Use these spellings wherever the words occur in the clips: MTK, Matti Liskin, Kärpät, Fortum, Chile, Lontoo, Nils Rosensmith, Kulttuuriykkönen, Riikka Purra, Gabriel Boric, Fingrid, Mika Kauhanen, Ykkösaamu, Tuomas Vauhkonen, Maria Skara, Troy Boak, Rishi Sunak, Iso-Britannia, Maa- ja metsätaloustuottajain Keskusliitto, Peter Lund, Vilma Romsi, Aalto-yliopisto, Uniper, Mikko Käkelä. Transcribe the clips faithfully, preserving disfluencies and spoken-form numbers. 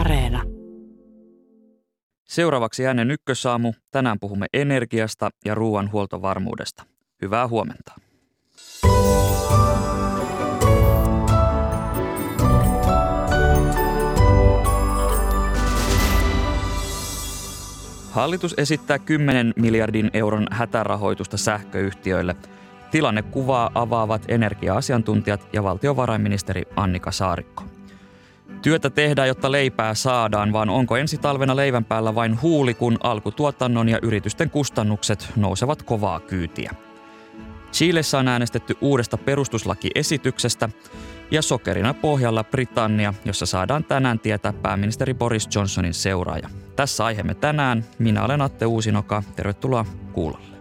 Areena. Seuraavaksi hänen ykkössaamu. Tänään puhumme energiasta ja ruoan huoltovarmuudesta. Hyvää huomenta. Hallitus esittää kymmenen miljardin euron hätärahoitusta sähköyhtiöille. Tilannekuvaa avaavat energia-asiantuntijat ja valtiovarainministeri Annika Saarikko. Työtä tehdään, jotta leipää saadaan, vaan onko ensi talvena leivän päällä vain huuli, kun alkutuotannon ja yritysten kustannukset nousevat kovaa kyytiä. Chilessä on äänestetty uudesta perustuslakiesityksestä ja sokerina pohjalla Britannia, jossa saadaan tänään tietää pääministeri Boris Johnsonin seuraaja. Tässä aiheemme tänään. Minä olen Atte Uusinoka. Tervetuloa kuulolle.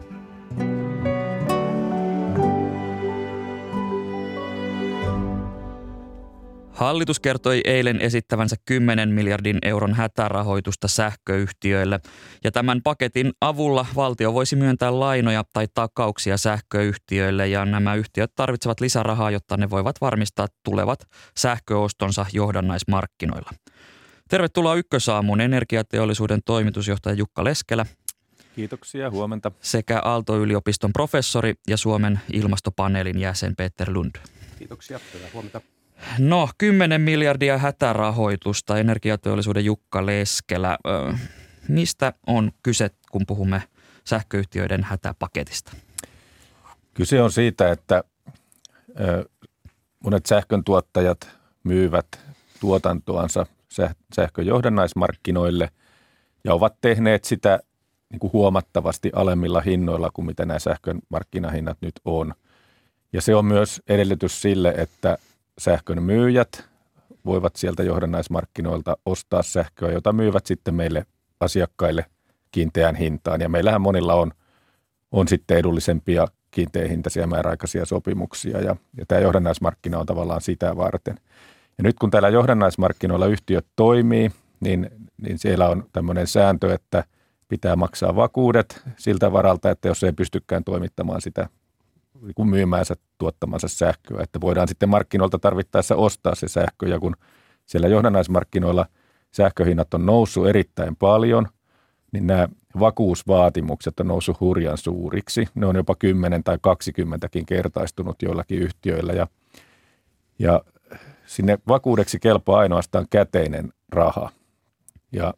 Hallitus kertoi eilen esittävänsä kymmenen miljardin euron hätärahoitusta sähköyhtiöille, ja tämän paketin avulla valtio voisi myöntää lainoja tai takauksia sähköyhtiöille, ja nämä yhtiöt tarvitsevat lisärahaa, jotta ne voivat varmistaa tulevat sähköostonsa johdannaismarkkinoilla. Tervetuloa Ykkösaamuun energiateollisuuden toimitusjohtaja Jukka Leskelä. Kiitoksia, huomenta. Sekä Aalto-yliopiston professori ja Suomen ilmastopaneelin jäsen Peter Lund. Kiitoksia, hyvää huomenta. No, kymmenen miljardia hätärahoitusta, energiateollisuuden Jukka Leskelä. Ö, mistä on kyse, kun puhumme sähköyhtiöiden hätäpaketista? Kyse on siitä, että ö, monet sähköntuottajat myyvät tuotantoansa sähkön johdannaismarkkinoille ja ovat tehneet sitä niin kuin huomattavasti alemmilla hinnoilla kuin mitä nämä sähkön markkinahinnat nyt on. Ja se on myös edellytys sille, että sähkön myyjät voivat sieltä johdannaismarkkinoilta ostaa sähköä, jota myyvät sitten meille asiakkaille kiinteään hintaan. Ja meillähän monilla on, on sitten edullisempia kiinteähintaisia määräaikaisia sopimuksia ja, ja tämä johdannaismarkkina on tavallaan sitä varten. Ja nyt kun täällä johdannaismarkkinoilla yhtiöt toimii, niin, niin siellä on tämmöinen sääntö, että pitää maksaa vakuudet siltä varalta, että jos ei pystykään toimittamaan sitä kun myymäänsä tuottamansa sähköä, että voidaan sitten markkinoilta tarvittaessa ostaa se sähkö. Ja kun siellä johdannaismarkkinoilla sähköhinnat on noussut erittäin paljon, niin nämä vakuusvaatimukset on noussut hurjan suuriksi. Ne on jopa kymmenen tai kaksikymmentäkin kertaistunut joillakin yhtiöillä. Ja, ja sinne vakuudeksi kelpaa ainoastaan käteinen raha. Ja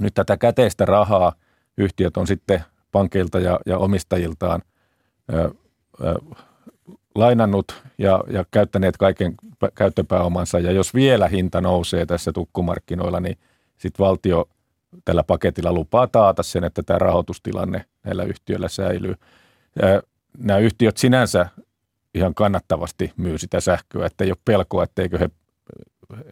nyt tätä käteistä rahaa yhtiöt on sitten pankeilta ja, ja omistajiltaan Ö, ö, lainannut ja, ja käyttäneet kaiken käyttöpääomansa. Ja jos vielä hinta nousee tässä tukkumarkkinoilla, niin sitten valtio tällä paketilla lupaa taata sen, että tämä rahoitustilanne näillä yhtiöillä säilyy. Ö, nämä yhtiöt sinänsä ihan kannattavasti myy sitä sähköä, että ei ole pelkoa, etteikö he,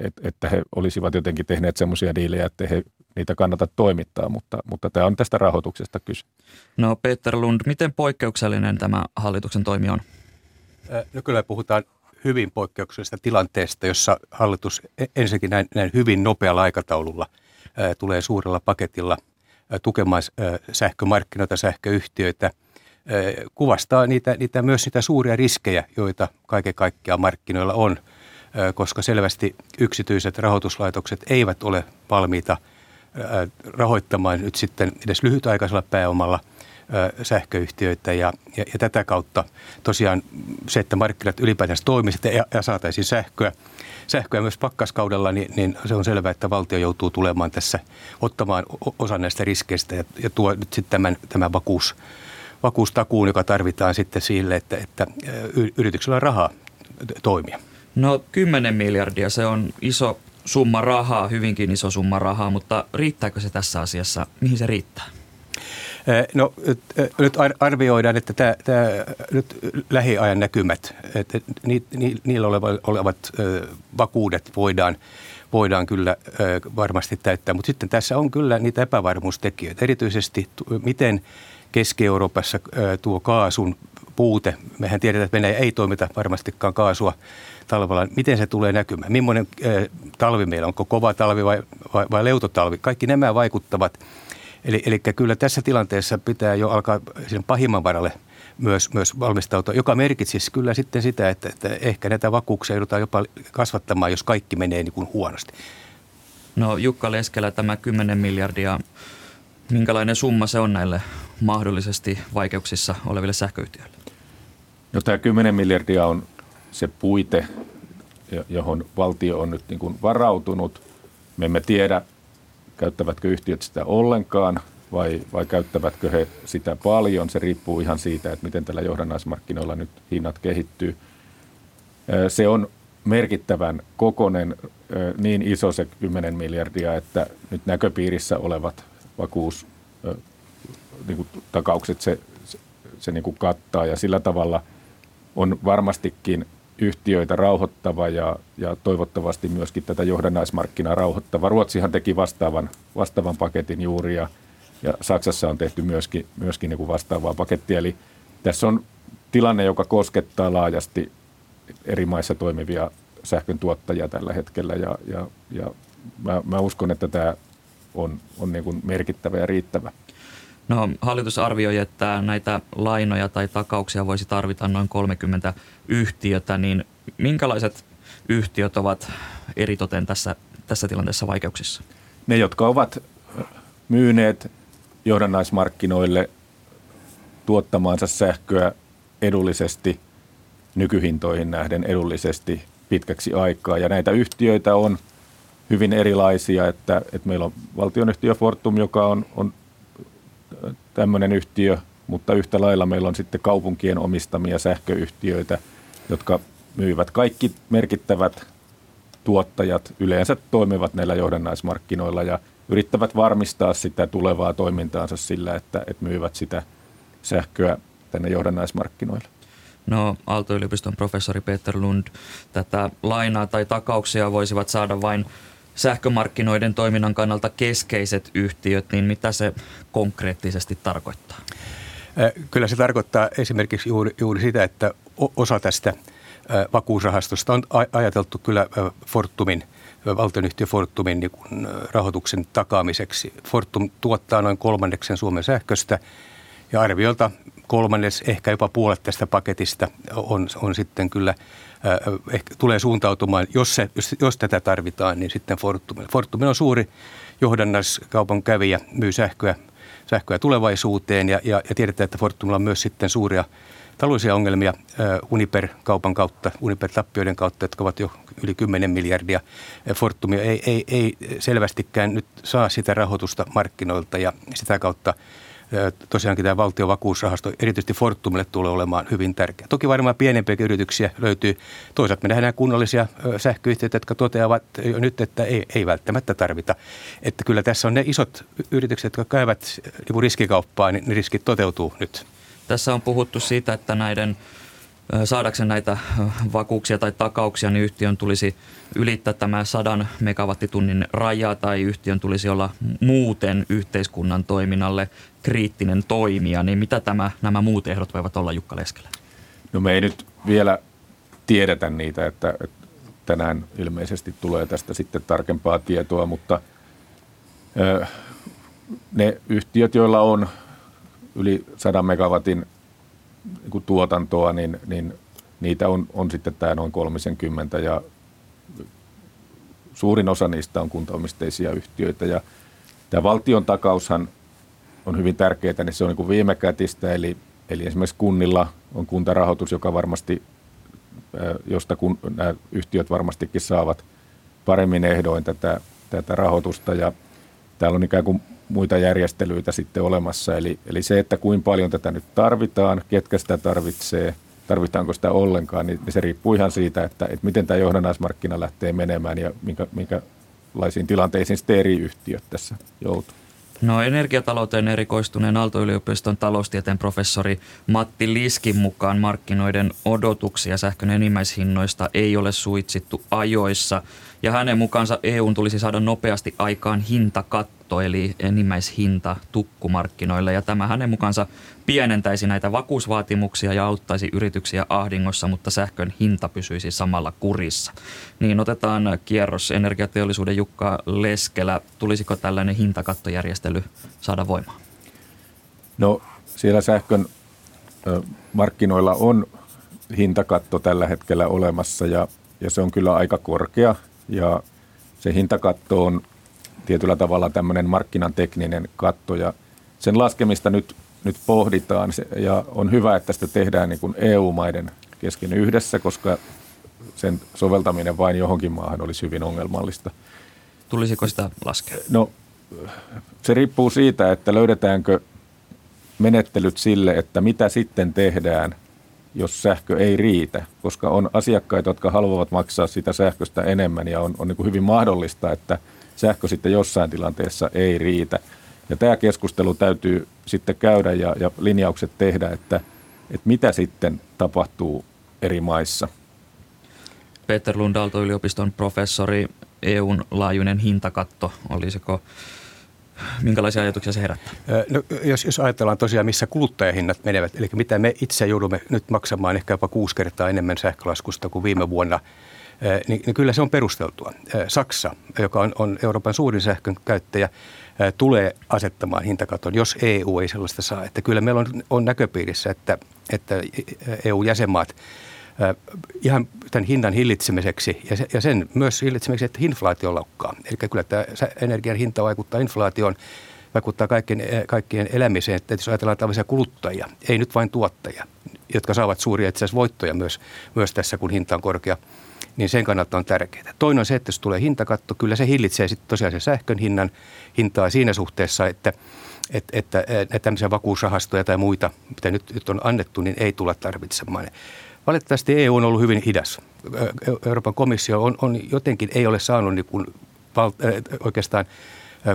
et, että he olisivat jotenkin tehneet semmoisia diilejä, että he niitä kannata toimittaa, mutta, mutta tämä on tästä rahoituksesta kyse. No Peter Lund, miten poikkeuksellinen tämä hallituksen toimi on? No kyllä puhutaan hyvin poikkeuksellisesta tilanteesta, jossa hallitus ensinnäkin näin, näin hyvin nopealla aikataululla ää, tulee suurella paketilla ää, tukemaan ää, sähkömarkkinoita, sähköyhtiöitä. Ää, kuvastaa niitä, niitä myös niitä suuria riskejä, joita kaiken kaikkiaan markkinoilla on, ää, koska selvästi yksityiset rahoituslaitokset eivät ole valmiita rahoittamaan nyt sitten edes lyhytaikaisella pääomalla ö, sähköyhtiöitä ja, ja, ja tätä kautta tosiaan se, että markkinat ylipäätänsä toimisivat ja, ja saataisiin sähköä, sähköä myös pakkaskaudella, niin, niin se on selvää, että valtio joutuu tulemaan tässä ottamaan osan näistä riskeistä ja, ja tuo nyt sitten tämän, tämän vakuus, vakuustakuun, joka tarvitaan sitten sille, että, että yrityksellä on rahaa toimia. No kymmenen miljardia, se on iso summa rahaa, hyvinkin iso summa rahaa, mutta riittääkö se tässä asiassa? Mihin se riittää? No nyt arvioidaan, että tämä, tämä nyt lähiajan näkymät, että niillä olevat vakuudet voidaan, voidaan kyllä varmasti täyttää, mutta sitten tässä on kyllä niitä epävarmuustekijöitä, erityisesti miten Keski-Euroopassa tuo kaasun puute. Mehän tiedetään, että Venäjä ei toimita varmastikaan kaasua talvella. Miten se tulee näkymään? Millainen äh, talvi meillä? Onko kova talvi vai, vai, vai leutotalvi? Kaikki nämä vaikuttavat. Eli, eli kyllä tässä tilanteessa pitää jo alkaa sen pahimman varalle myös, myös valmistautua, joka merkitsisi kyllä sitten sitä, että, että ehkä näitä vakuuksia joudutaan jopa kasvattamaan, jos kaikki menee niin kuin huonosti. No Jukka Leskelä, tämä kymmenen miljardia, minkälainen summa se on näille mahdollisesti vaikeuksissa oleville sähköyhtiöille? No tämä kymmenen miljardia on se puite, johon valtio on nyt niin kuin varautunut. Me emme tiedä, käyttävätkö yhtiöt sitä ollenkaan vai, vai käyttävätkö he sitä paljon. Se riippuu ihan siitä, että miten tällä johdannaismarkkinoilla nyt hinnat kehittyy. Se on merkittävän kokoinen, niin iso se kymmenen miljardia, että nyt näköpiirissä olevat vakuustakaukset se, se, se niin kuin kattaa. Ja sillä tavalla on varmastikin yhtiöitä rauhoittava ja, ja toivottavasti myöskin tätä johdannaismarkkinaa rauhoittava. Ruotsihan teki vastaavan, vastaavan paketin juuri ja, ja Saksassa on tehty myöskin, myöskin niin kuin vastaavaa pakettia. Eli tässä on tilanne, joka koskettaa laajasti eri maissa toimivia sähköntuottajia tällä hetkellä ja, ja, ja mä, mä uskon, että tämä on, on niin kuin merkittävä ja riittävä. No, hallitus arvioi, että näitä lainoja tai takauksia voisi tarvita noin kolmekymmentä yhtiötä, niin minkälaiset yhtiöt ovat eritoten tässä, tässä tilanteessa vaikeuksissa? Ne, jotka ovat myyneet johdannaismarkkinoille tuottamaansa sähköä edullisesti, nykyhintoihin nähden edullisesti pitkäksi aikaa. Ja näitä yhtiöitä on hyvin erilaisia, että, että meillä on valtionyhtiö Fortum, joka on, on tämmöinen yhtiö, mutta yhtä lailla meillä on sitten kaupunkien omistamia sähköyhtiöitä, jotka myyvät. Kaikki merkittävät tuottajat yleensä toimivat näillä johdannaismarkkinoilla ja yrittävät varmistaa sitä tulevaa toimintaansa sillä, että, että myyvät sitä sähköä tänne johdannaismarkkinoille. No, Aalto-yliopiston professori Peter Lund, tätä lainaa tai takauksia voisivat saada vain sähkömarkkinoiden toiminnan kannalta keskeiset yhtiöt, niin mitä se konkreettisesti tarkoittaa? Kyllä se tarkoittaa esimerkiksi juuri, juuri sitä, että osa tästä vakuusrahastosta on ajateltu kyllä Fortumin, valtionyhtiö Fortumin niin kuin rahoituksen takaamiseksi. Fortum tuottaa noin kolmanneksen Suomen sähköstä ja arviolta kolmannes, ehkä jopa puolet tästä paketista on, on sitten kyllä, äh, ehkä tulee suuntautumaan, jos, se, jos, jos tätä tarvitaan, niin sitten Fortumille. Fortumilla on suuri johdannaiskaupan kävijä, myy sähköä, sähköä tulevaisuuteen ja, ja, ja tiedetään, että Fortumilla on myös sitten suuria taloudellisia ongelmia äh, Uniper-kaupan kautta, Uniper-tappioiden kautta, jotka ovat jo yli kymmenen miljardia. Fortum ei, ei, ei selvästikään nyt saa sitä rahoitusta markkinoilta ja sitä kautta tosiaankin tämä valtiovakuusrahasto erityisesti Fortumille tulee olemaan hyvin tärkeä. Toki varmaan pienempiäkin yrityksiä löytyy. Toisaalta me nähdään kunnallisia sähköyhtiöitä, jotka toteavat jo nyt, että ei, ei välttämättä tarvita. Että kyllä tässä on ne isot yritykset, jotka käyvät riskikauppaa, niin ne riskit toteutuu nyt. Tässä on puhuttu siitä, että näiden saadakseen näitä vakuuksia tai takauksia, niin yhtiön tulisi ylittää tämä sadan megawattitunnin raja tai yhtiön tulisi olla muuten yhteiskunnan toiminnalle kriittinen toimija. Niin mitä tämä, nämä muut ehdot voivat olla, Jukka Leskelä? No me ei nyt vielä tiedetä niitä, että, että tänään ilmeisesti tulee tästä sitten tarkempaa tietoa, mutta ö, ne yhtiöt, joilla on yli sadan megawatin tuotantoa, niin, niin niitä on, on sitten tämä noin kolmisenkymmentä ja suurin osa niistä on kuntaomisteisia yhtiöitä. Ja tämä valtion takaushan on hyvin tärkeää, niin se on niin kuin viimekätistä, eli, eli esimerkiksi kunnilla on kuntarahoitus, joka varmasti, josta kun, nämä yhtiöt varmastikin saavat paremmin ehdoin tätä, tätä rahoitusta ja täällä on ikään kuin muita järjestelyitä sitten olemassa. Eli, eli se, että kuinka paljon tätä nyt tarvitaan, ketkä sitä tarvitsee, tarvitaanko sitä ollenkaan, niin se riippuu ihan siitä, että, että miten tämä johdannaismarkkina lähtee menemään ja minkä, minkälaisiin tilanteisiin sitten eri yhtiöt tässä joutuu. No energiatalouteen erikoistuneen Aalto-yliopiston taloustieteen professori Matti Liskin mukaan markkinoiden odotuksia sähkön enimmäishinnoista ei ole suitsittu ajoissa. Ja hänen mukaansa E U:n tulisi saada nopeasti aikaan hintakatto eli enimmäishinta tukkumarkkinoille. Ja tämä hänen mukaansa pienentäisi näitä vakuusvaatimuksia ja auttaisi yrityksiä ahdingossa, mutta sähkön hinta pysyisi samalla kurissa. Niin otetaan kierros energiateollisuuden Jukka Leskelä. Tulisiko tällainen hintakattojärjestely saada voimaan? No siellä sähkön markkinoilla on hintakatto tällä hetkellä olemassa ja, ja se on kyllä aika korkea. Ja se hintakatto on tietyllä tavalla tämmöinen markkinatekninen katto, ja sen laskemista nyt, nyt pohditaan, ja on hyvä, että sitä tehdään niin kuin E U-maiden kesken yhdessä, koska sen soveltaminen vain johonkin maahan olisi hyvin ongelmallista. Tulisiko sitä laskea? No, se riippuu siitä, että löydetäänkö menettelyt sille, että mitä sitten tehdään, jos sähkö ei riitä, koska on asiakkaita, jotka haluavat maksaa sitä sähköstä enemmän, ja on, on niin kuin hyvin mahdollista, että sähkö sitten jossain tilanteessa ei riitä. Ja tämä keskustelu täytyy sitten käydä ja, ja linjaukset tehdä, että, että mitä sitten tapahtuu eri maissa. Peter Lund, Aalto-yliopiston professori, E U:n laajuinen hintakatto, olisiko, minkälaisia ajatuksia se herättää? No, jos, jos ajatellaan tosiaan, missä kuluttajahinnat menevät, eli mitä me itse joudumme nyt maksamaan ehkä jopa kuusi kertaa enemmän sähkölaskusta kuin viime vuonna, niin, niin kyllä se on perusteltua. Saksa, joka on, on Euroopan suurin sähkön käyttäjä, tulee asettamaan hintakaton, jos E U ei sellaista saa. Että kyllä meillä on, on näköpiirissä, että, että E U-jäsenmaat ihan tämän hinnan hillitsemiseksi ja sen myös hillitsemiseksi, että inflaatio laukkaa. Eli kyllä tämä energian hinta vaikuttaa inflaatioon, vaikuttaa kaikkien, kaikkien elämiseen. Että jos ajatellaan tällaisia kuluttajia, ei nyt vain tuottajia, jotka saavat suuria itse asiassa voittoja myös, myös tässä, kun hinta on korkea, niin sen kannalta on tärkeää. Toinen on se, että jos tulee hintakatto, kyllä se hillitsee sitten tosiaan sen sähkön hinnan hintaa siinä suhteessa, että Että, että, että tämmöisiä vakuusrahastoja tai muita, mitä nyt, nyt on annettu, niin ei tulla tarvitsemaan. Valitettavasti E U on ollut hyvin hidas. Euroopan komissio on, on jotenkin ei ole saanut niin kuin val, oikeastaan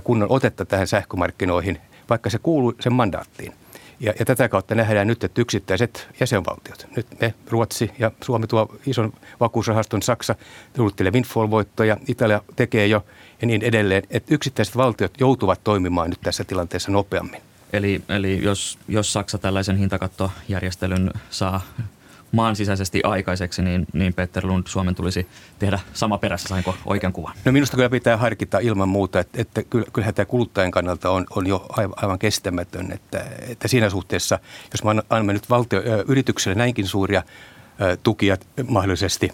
kunnon otetta tähän sähkömarkkinoihin, vaikka se kuuluu sen mandaattiin. Ja, ja tätä kautta nähdään nyt, että yksittäiset jäsenvaltiot, nyt me, Ruotsi ja Suomi tuo ison vakuusrahaston, Saksa tuuluttelee windfall-voittoja, Italia tekee jo ja niin edelleen, että yksittäiset valtiot joutuvat toimimaan nyt tässä tilanteessa nopeammin. Eli, eli jos, jos Saksa tällaisen hintakattojärjestelyn saa maan sisäisesti aikaiseksi, niin, niin Peter Lund, Suomen tulisi tehdä sama perässä, sainko oikean kuvan? No minusta kyllä pitää harkita ilman muuta, että, että kyllähän tämä kuluttajan kannalta on, on jo aivan kestämätön, että, että siinä suhteessa, jos me annamme nyt valtio, yritykselle näinkin suuria tukia mahdollisesti,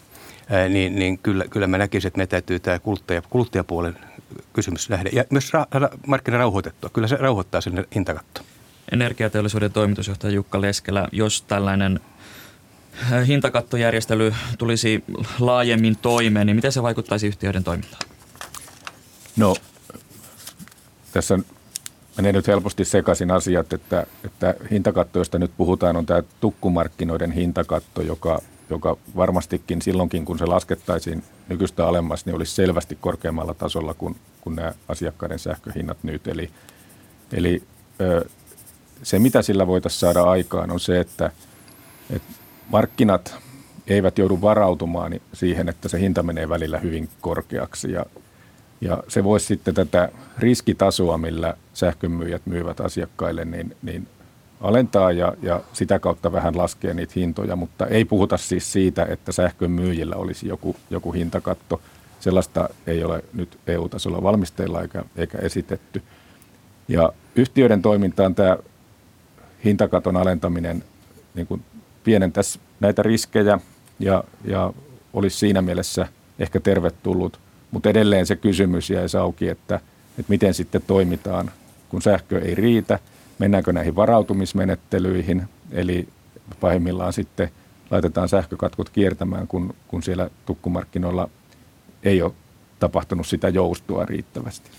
niin, niin kyllä, kyllä mä näkisin, että me täytyy tämä kuluttaja, kuluttajapuolen kysymys lähteä. Ja myös ra- markkina rauhoitettua, kyllä se rauhoittaa sen hintakatto. Energiateollisuuden toimitusjohtaja Jukka Leskelä, jos tällainen hintakattojärjestely tulisi laajemmin toimeen, niin miten se vaikuttaisi yhtiöiden toimintaan? No, tässä menee nyt helposti sekaisin asiat, että, että hintakatto, josta nyt puhutaan, on tämä tukkumarkkinoiden hintakatto, joka, joka varmastikin silloinkin, kun se laskettaisiin nykyistä alemmas, niin olisi selvästi korkeammalla tasolla kuin, kuin nämä asiakkaiden sähköhinnat nyt. Eli, eli se, mitä sillä voitaisiin saada aikaan, on se, että, että markkinat eivät joudu varautumaan siihen, että se hinta menee välillä hyvin korkeaksi, ja, ja se voisi sitten tätä riskitasoa, millä sähkömyyjät myyvät asiakkaille, niin, niin alentaa ja, ja sitä kautta vähän laskea niitä hintoja, mutta ei puhuta siis siitä, että sähkömyyjillä olisi joku, joku hintakatto. Sellaista ei ole nyt E U-tasolla valmisteilla eikä, eikä esitetty. Ja yhtiöiden toimintaan tämä hintakaton alentaminen niin kuin pienentäisi näitä riskejä ja, ja olisi siinä mielessä ehkä tervetullut, mutta edelleen se kysymys jäisi auki, että, että miten sitten toimitaan, kun sähkö ei riitä, mennäänkö näihin varautumismenettelyihin, eli pahimmillaan sitten laitetaan sähkökatkot kiertämään, kun, kun siellä tukkumarkkinoilla ei ole tapahtunut sitä joustoa riittävästi.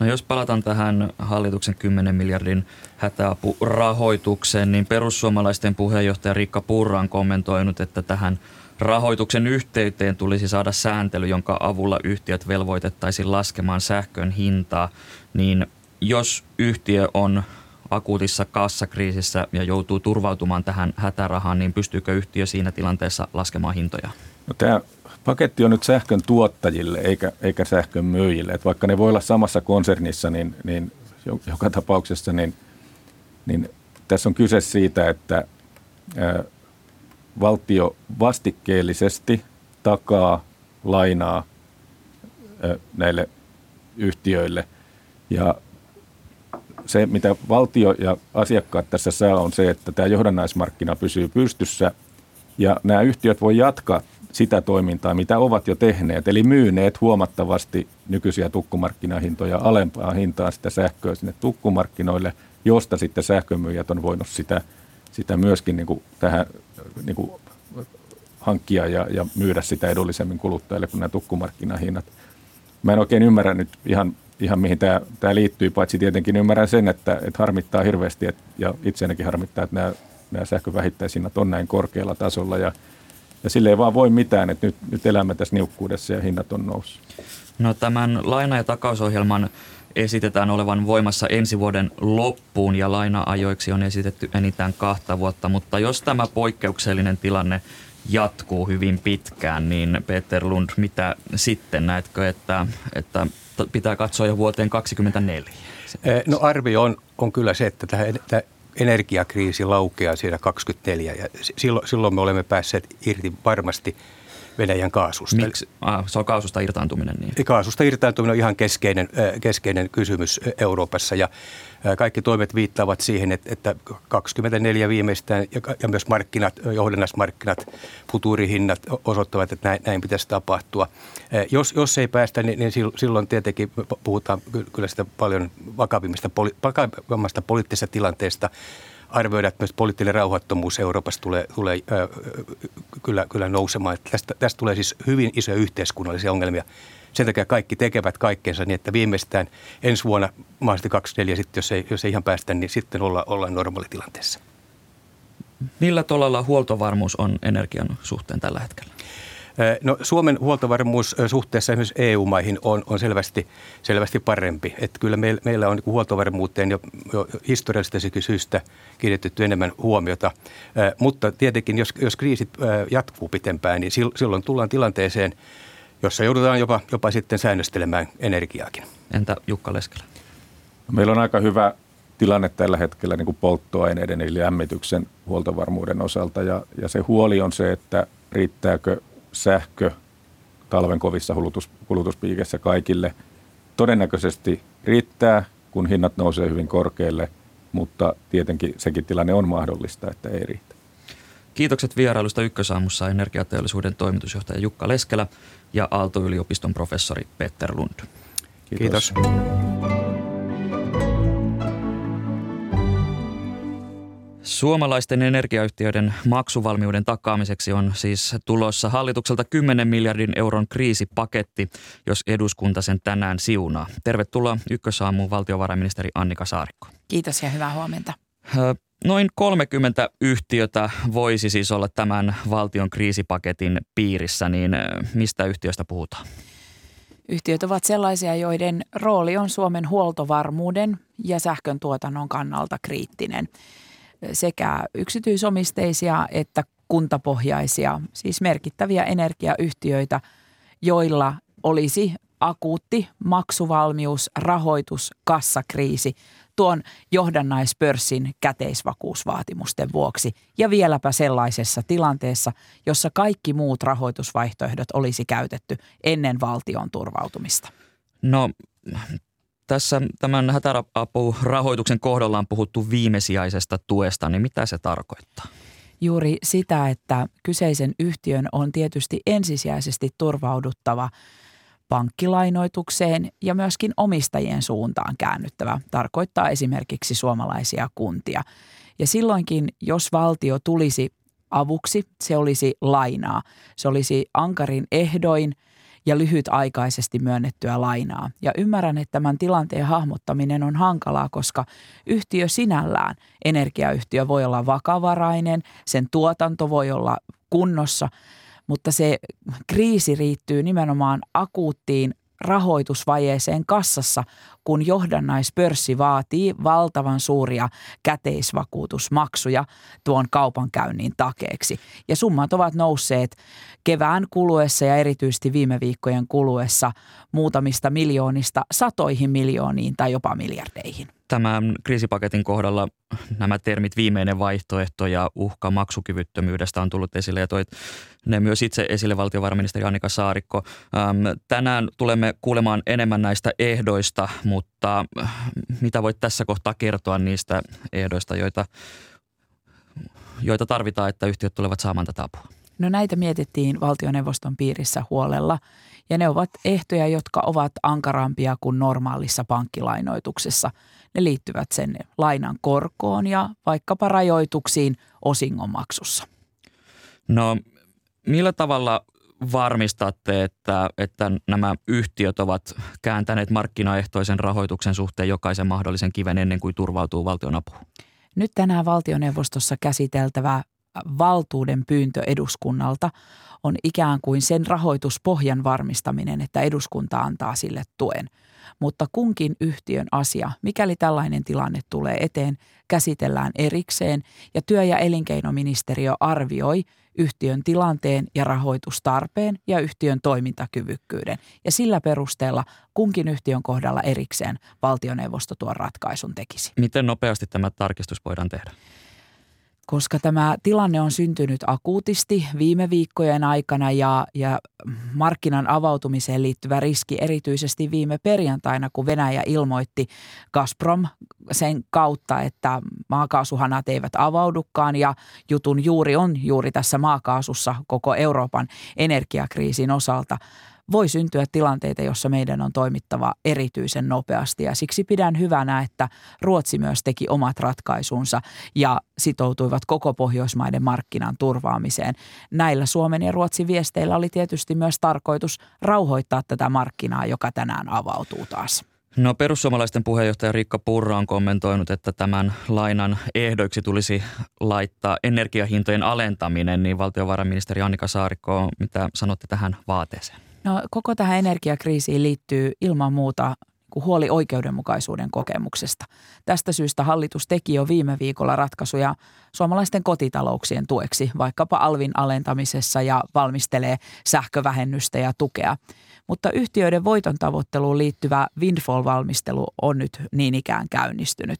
No jos palataan tähän hallituksen kymmenen miljardin hätäapurahoitukseen, niin perussuomalaisten puheenjohtaja Riikka Purra on kommentoinut, että tähän rahoituksen yhteyteen tulisi saada sääntely, jonka avulla yhtiöt velvoitettaisiin laskemaan sähkön hintaa. Niin jos yhtiö on akuutissa kassakriisissä ja joutuu turvautumaan tähän hätärahaan, niin pystyykö yhtiö siinä tilanteessa laskemaan hintoja? No tämä paketti on nyt sähkön tuottajille eikä, eikä sähkön myyjille. Et vaikka ne voi olla samassa konsernissa, niin, niin joka tapauksessa niin, niin tässä on kyse siitä, että ää, valtio vastikkeellisesti takaa lainaa ää, näille yhtiöille. Ja se, mitä valtio ja asiakkaat tässä saa, on se, että tämä johdannaismarkkina pysyy pystyssä ja nämä yhtiöt voi jatkaa sitä toimintaa, mitä ovat jo tehneet, eli myyneet huomattavasti nykyisiä tukkumarkkinahintoja alempaa hintaa sitä sähköä sinne tukkumarkkinoille, josta sitten sähkömyyjät on voinut sitä, sitä myöskin niin kuin tähän niin kuin hankkia ja, ja myydä sitä edullisemmin kuluttajille kuin nämä tukkumarkkinahinnat. Mä en oikein ymmärrä nyt ihan, ihan mihin tämä, tämä liittyy, paitsi tietenkin ymmärrän sen, että, että harmittaa hirveästi että, ja itseänikin harmittaa, että nämä, nämä sähkövähittäishinnat on näin korkealla tasolla ja Ja sille ei vaan voi mitään, että nyt, nyt elämme tässä niukkuudessa ja hinnat on noussut. No tämän laina- ja takausohjelman esitetään olevan voimassa ensi vuoden loppuun ja laina-ajoiksi on esitetty enintään kahta vuotta. Mutta jos tämä poikkeuksellinen tilanne jatkuu hyvin pitkään, niin Peter Lund, mitä sitten näetkö, että, että pitää katsoa jo vuoteen kaksituhattakaksikymmentäneljä? No arvio on, on kyllä se, että tähän energiakriisi laukeaa siinä kaksikymmentäneljä ja silloin, silloin me olemme päässeet irti varmasti Venäjän kaasusta. Miksi? Ah, se on kaasusta irtaantuminen. Niin. Kaasusta irtaantuminen on ihan keskeinen, keskeinen kysymys Euroopassa ja kaikki toimet viittaavat siihen, että, että kaksikymmentäneljä viimeistään ja myös markkinat, johdannasmarkkinat, futuurihinnat osoittavat, että näin, näin pitäisi tapahtua. Jos, jos ei päästä, niin, niin silloin tietenkin puhutaan kyllä sitä paljon vakavimmasta, poli, vakavimmasta poliittisesta tilanteesta. Arvioidaan, että myös poliittinen rauhattomuus Euroopassa tulee, tulee äh, kyllä, kyllä nousemaan. Tästä, tästä tulee siis hyvin isoja yhteiskunnallisia ongelmia. Sen takia kaikki tekevät kaikkeensa niin, että viimeistään ensi vuonna, mahdollisesti kaksikymmentäneljä, sitten, jos, ei, jos ei ihan päästä, niin sitten olla, ollaan normaalitilanteessa. Millä tolalla huoltovarmuus on energian suhteen tällä hetkellä? No, Suomen huoltovarmuus suhteessa esimerkiksi E U-maihin on, on selvästi, selvästi parempi. Että kyllä meillä, meillä on niin kuin huoltovarmuuteen jo, jo historiallisesta syystä kiinnitetty enemmän huomiota. Eh, mutta tietenkin, jos, jos kriisit jatkuu pitempään, niin silloin tullaan tilanteeseen, jossa joudutaan jopa, jopa sitten säännöstelemään energiaakin. Entä Jukka Leskelä? Meillä on aika hyvä tilanne tällä hetkellä niin kuin polttoaineiden eli lämmityksen huoltovarmuuden osalta. Ja, ja se huoli on se, että riittääkö sähkö talven kovissa kulutus, kulutuspiikeissä kaikille todennäköisesti riittää, kun hinnat nousee hyvin korkealle, mutta tietenkin sekin tilanne on mahdollista, että ei riitä. Kiitokset vierailusta Ykkösaamussa energiateollisuuden toimitusjohtaja Jukka Leskelä ja Aalto-yliopiston professori Peter Lund. Kiitos. Kiitos. Suomalaisten energiayhtiöiden maksuvalmiuden takaamiseksi on siis tulossa hallitukselta kymmenen miljardin euron kriisipaketti, jos eduskunta sen tänään siunaa. Tervetuloa Ykkösaamuun valtiovarainministeri Annika Saarikko. Kiitos ja hyvää huomenta. Noin kolmekymmentä yhtiötä voisi siis olla tämän valtion kriisipaketin piirissä, niin mistä yhtiöstä puhutaan? Yhtiöt ovat sellaisia, joiden rooli on Suomen huoltovarmuuden ja sähkön tuotannon kannalta kriittinen. Sekä yksityisomisteisia että kuntapohjaisia, siis merkittäviä energiayhtiöitä, joilla olisi akuutti maksuvalmius, rahoitus, kassakriisi tuon johdannaispörssin käteisvakuusvaatimusten vuoksi ja vieläpä sellaisessa tilanteessa, jossa kaikki muut rahoitusvaihtoehdot olisi käytetty ennen valtion turvautumista. No, tässä tämän hätäapurahoituksen kohdalla on puhuttu viimesijaisesta tuesta, niin mitä se tarkoittaa? Juuri sitä, että kyseisen yhtiön on tietysti ensisijaisesti turvauduttava pankkilainoitukseen ja myöskin omistajien suuntaan käännyttävä. Tarkoittaa esimerkiksi suomalaisia kuntia. Ja silloinkin, jos valtio tulisi avuksi, se olisi lainaa. Se olisi ankarin ehdoin ja lyhytaikaisesti myönnettyä lainaa. Ja ymmärrän, että tämän tilanteen hahmottaminen on hankalaa, koska yhtiö sinällään, energiayhtiö voi olla vakavarainen, sen tuotanto voi olla kunnossa, mutta se kriisi riittyy nimenomaan akuuttiin rahoitusvajeeseen kassassa, kun johdannaispörssi vaatii valtavan suuria käteisvakuutusmaksuja tuon kaupankäynnin takeeksi. Ja summat ovat nousseet kevään kuluessa ja erityisesti viime viikkojen kuluessa muutamista miljoonista satoihin miljooniin tai jopa miljardeihin. Tämän kriisipaketin kohdalla nämä termit viimeinen vaihtoehto ja uhka maksukyvyttömyydestä on tullut esille ja toit ne myös itse esille valtiovarainministeri Annika Saarikko. Tänään tulemme kuulemaan enemmän näistä ehdoista, mutta mitä voit tässä kohtaa kertoa niistä ehdoista, joita, joita tarvitaan, että yhtiöt tulevat saamaan tätä apua? No näitä mietittiin valtioneuvoston piirissä huolella ja ne ovat ehtoja, jotka ovat ankarampia kuin normaalissa pankkilainoituksessa. Ne liittyvät sen lainan korkoon ja vaikkapa rajoituksiin osingonmaksussa. No millä tavalla varmistatte, että, että nämä yhtiöt ovat kääntäneet markkinaehtoisen rahoituksen suhteen jokaisen mahdollisen kiven ennen kuin turvautuu valtionapuun? Nyt tänään valtioneuvostossa käsiteltävä valtuuden pyyntö eduskunnalta on ikään kuin sen rahoituspohjan varmistaminen, että eduskunta antaa sille tuen. Mutta kunkin yhtiön asia, mikäli tällainen tilanne tulee eteen, käsitellään erikseen ja työ- ja elinkeinoministeriö arvioi yhtiön tilanteen ja rahoitustarpeen ja yhtiön toimintakyvykkyyden. Ja sillä perusteella kunkin yhtiön kohdalla erikseen valtioneuvosto tuon ratkaisun tekisi. Miten nopeasti tämä tarkistus voidaan tehdä? Koska tämä tilanne on syntynyt akuutisti viime viikkojen aikana ja, ja markkinan avautumiseen liittyvä riski erityisesti viime perjantaina, kun Venäjä ilmoitti Gazprom sen kautta, että maakaasuhanat eivät avaudukaan ja jutun juuri on juuri tässä maakaasussa koko Euroopan energiakriisin osalta. Voi syntyä tilanteita, jossa meidän on toimittava erityisen nopeasti ja siksi pidän hyvänä, että Ruotsi myös teki omat ratkaisunsa ja sitoutuivat koko Pohjoismaiden markkinan turvaamiseen. Näillä Suomen ja Ruotsin viesteillä oli tietysti myös tarkoitus rauhoittaa tätä markkinaa, joka tänään avautuu taas. No perussuomalaisten puheenjohtaja Riikka Purra on kommentoinut, että tämän lainan ehdoiksi tulisi laittaa energiahintojen alentaminen, niin valtiovarainministeri Annika Saarikko, mitä sanotte tähän vaateeseen? No, koko tähän energiakriisiin liittyy ilman muuta huoli oikeudenmukaisuuden kokemuksesta. Tästä syystä hallitus teki jo viime viikolla ratkaisuja suomalaisten kotitalouksien tueksi, vaikkapa alvin alentamisessa ja valmistelee sähkövähennystä ja tukea. Mutta yhtiöiden voiton tavoitteluun liittyvä windfall-valmistelu on nyt niin ikään käynnistynyt.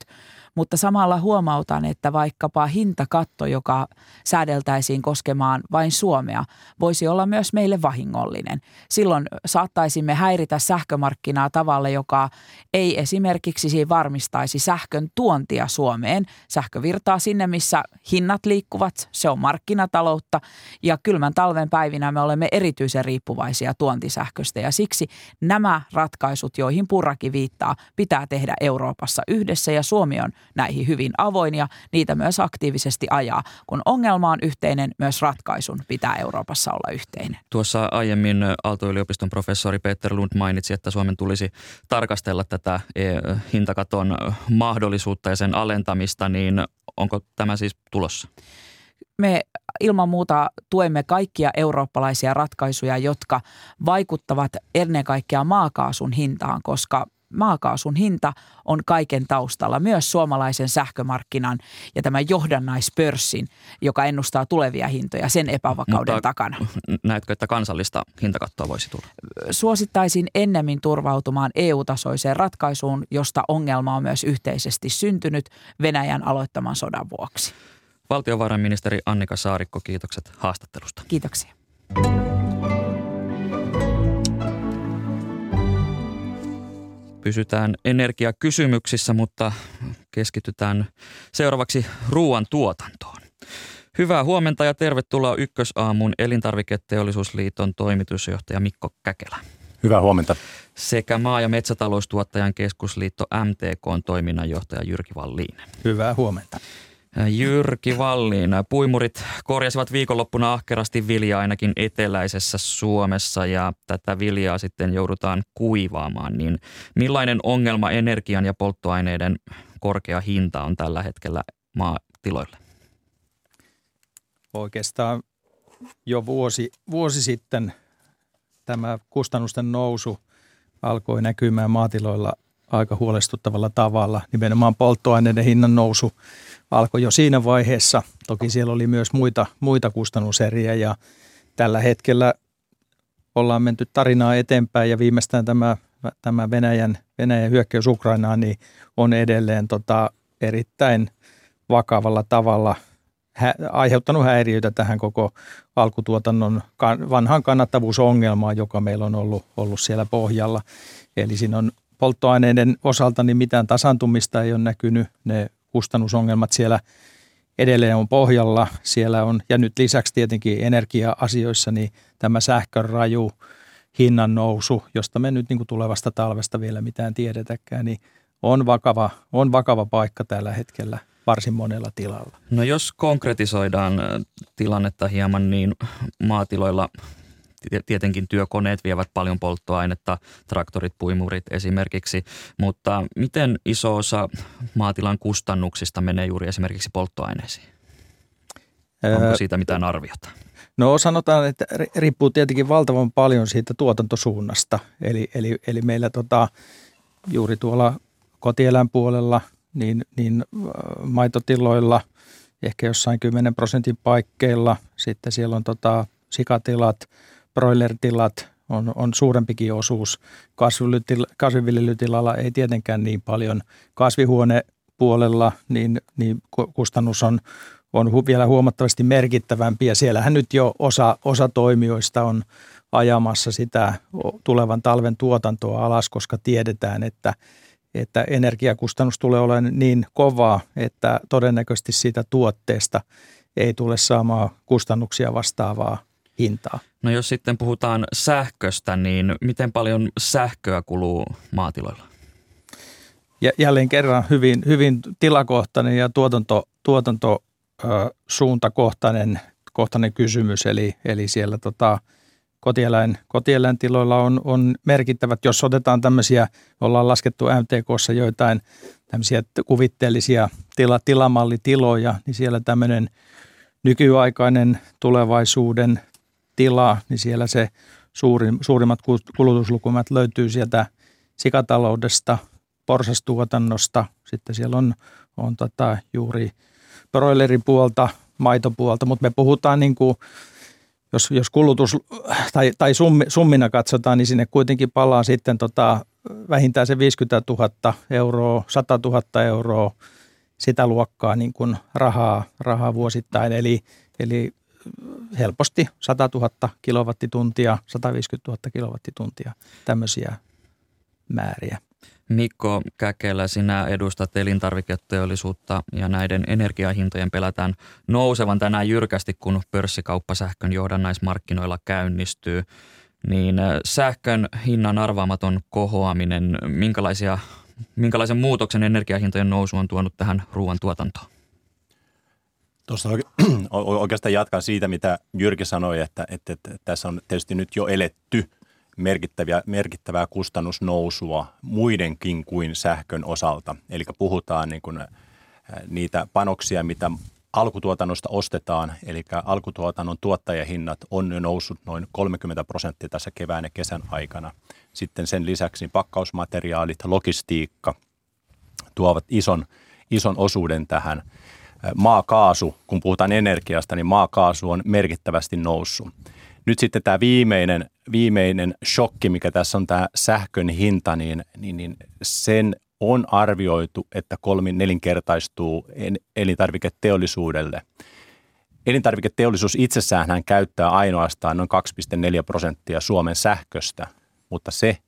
Mutta samalla huomautan, että vaikkapa hintakatto, joka säädeltäisiin koskemaan vain Suomea, voisi olla myös meille vahingollinen. Silloin saattaisimme häiritä sähkömarkkinaa tavalla, joka ei esimerkiksi varmistaisi sähkön tuontia Suomeen. Sähkö virtaa sinne, missä hinnat liikkuvat. Se on markkinataloutta ja kylmän talven päivinä me olemme erityisen riippuvaisia tuontisähköstä ja siksi nämä ratkaisut, joihin Purrakin viittaa, pitää tehdä Euroopassa yhdessä ja Suomi on näihin hyvin avoin ja niitä myös aktiivisesti ajaa. Kun ongelma on yhteinen, myös ratkaisun pitää Euroopassa olla yhteinen. Tuossa aiemmin Aalto-yliopiston professori Peter Lund mainitsi, että Suomen tulisi tarkastella tätä hintakaton mahdollisuutta ja sen alentamista, niin onko tämä siis tulossa? Me ilman muuta tuemme kaikkia eurooppalaisia ratkaisuja, jotka vaikuttavat ennen kaikkea maakaasun hintaan, koska maakaasun hinta on kaiken taustalla, myös suomalaisen sähkömarkkinan ja tämän johdannaispörssin, joka ennustaa tulevia hintoja sen epävakauden Mutta takana. Näetkö, että kansallista hintakattoa voisi tulla? Suosittaisin ennemmin turvautumaan E U-tasoiseen ratkaisuun, josta ongelma on myös yhteisesti syntynyt Venäjän aloittaman sodan vuoksi. Valtiovarainministeri Annika Saarikko, kiitokset haastattelusta. Kiitoksia. Pysytään energiakysymyksissä, mutta keskitytään seuraavaksi ruoan tuotantoon. Hyvää huomenta ja tervetuloa Ykkösaamun Elintarviketeollisuusliiton toimitusjohtaja Mikko Käkelä. Hyvää huomenta. Sekä maa- ja metsätaloustuottajan keskusliitto M T K:n toiminnanjohtaja Jyrki Wallin. Hyvää huomenta. Jyrki Wallin, puimurit korjasivat viikonloppuna ahkerasti viljaa ainakin eteläisessä Suomessa ja tätä viljaa sitten joudutaan kuivaamaan. Niin millainen ongelma energian ja polttoaineiden korkea hinta on tällä hetkellä maatiloille? Oikeastaan jo vuosi, vuosi sitten tämä kustannusten nousu alkoi näkymään maatiloilla aika huolestuttavalla tavalla. Nimenomaan polttoaineiden hinnan nousu alkoi jo siinä vaiheessa. Toki siellä oli myös muita, muita kustannuseriä ja tällä hetkellä ollaan menty tarinaa eteenpäin ja viimeistään tämä, tämä Venäjän, Venäjän hyökkäys Ukrainaan niin on edelleen tota erittäin vakavalla tavalla hä- aiheuttanut häiriöitä tähän koko alkutuotannon kan- vanhaan kannattavuusongelmaan, joka meillä on ollut, ollut siellä pohjalla. Eli siinä on polttoaineiden osalta niin mitään tasaantumista ei ole näkynyt. Ne kustannusongelmat siellä edelleen on pohjalla. Siellä on, ja nyt lisäksi tietenkin energia-asioissa, niin tämä sähkön raju hinnan nousu, josta me nyt niin kuin tulevasta talvesta vielä mitään tiedetäkään, niin on vakava, on vakava paikka tällä hetkellä varsin monella tilalla. No jos konkretisoidaan tilannetta hieman, niin maatiloilla tietenkin työkoneet vievät paljon polttoainetta, traktorit, puimurit esimerkiksi, mutta miten iso osa maatilan kustannuksista menee juuri esimerkiksi polttoaineisiin? Onko siitä mitään arviota? No sanotaan, että riippuu tietenkin valtavan paljon siitä tuotantosuunnasta, eli, eli, eli meillä tota, juuri tuolla kotieläinpuolella, niin, niin maitotiloilla ehkä jossain kymmenen prosentin paikkeilla, sitten siellä on tota, sikatilat, broilertilat on, on suurempikin osuus. Kasvinviljelytilalla ei tietenkään niin paljon. Kasvihuonepuolella niin, niin kustannus on, on hu, vielä huomattavasti merkittävämpi. Ja siellähän nyt jo osa, osa toimijoista on ajamassa sitä tulevan talven tuotantoa alas, koska tiedetään, että, että energiakustannus tulee olemaan niin kovaa, että todennäköisesti siitä tuotteesta ei tule saamaan kustannuksia vastaavaa hintaa. No jos sitten puhutaan sähköstä, niin miten paljon sähköä kuluu maatiloilla? Ja jälleen kerran hyvin, hyvin tilakohtainen ja tuotanto, tuotanto ö, suuntakohtainen kohtainen kysymys. Eli, eli siellä tota, kotieläin, kotieläintiloilla on, on merkittävät, jos otetaan tämmöisiä, ollaan laskettu M T K:ssa joitain tämmöisiä kuvitteellisia tila, tilamallitiloja, niin siellä tämmöinen nykyaikainen tulevaisuuden tila, niin siellä se suurin, suurimmat kulutuslukumat löytyy sieltä sikataloudesta, porsastuotannosta. Sitten siellä on, on tota juuri broileripuolta, maitopuolta, mutta me puhutaan niin kuin, jos, jos kulutus tai, tai summina katsotaan, niin sinne kuitenkin palaa sitten tota vähintään se viisikymmentätuhatta euroa, satatuhatta euroa, sitä luokkaa niin kuin rahaa, rahaa vuosittain, eli, eli helposti satatuhatta kilowattituntia, sataviisikymmentätuhatta kilowattituntia, tämmöisiä määriä. Mikko Käkelä, sinä edustat elintarviketeollisuutta ja näiden energiahintojen pelätään nousevan tänään jyrkästi, kun pörssikauppa sähkön johdannaismarkkinoilla käynnistyy. Niin sähkön hinnan arvaamaton kohoaminen, minkälaisia Minkälaisen muutoksen energiahintojen nousu on tuonut tähän ruoantuotantoon? Tuossa oikeastaan jatkan siitä, mitä Jyrki sanoi, että, että, että tässä on tietysti nyt jo eletty merkittäviä, merkittävää kustannusnousua muidenkin kuin sähkön osalta. Eli puhutaan niin kuin niitä panoksia, mitä alkutuotannosta ostetaan, eli alkutuotannon tuottajahinnat on jo noussut noin kolmekymmentä prosenttia tässä kevään ja kesän aikana. Sitten sen lisäksi pakkausmateriaalit, logistiikka tuovat ison, ison osuuden tähän. Maakaasu, kun puhutaan energiasta, niin maakaasu on merkittävästi noussut. Nyt sitten tämä viimeinen, viimeinen shokki, mikä tässä on tämä sähkön hinta, niin, niin, niin sen on arvioitu, että kolmin nelinkertaistuu elintarviketeollisuudelle. Elintarviketeollisuus itsessään hän käyttää ainoastaan noin kaksi pilkku neljä prosenttia Suomen sähköstä, mutta se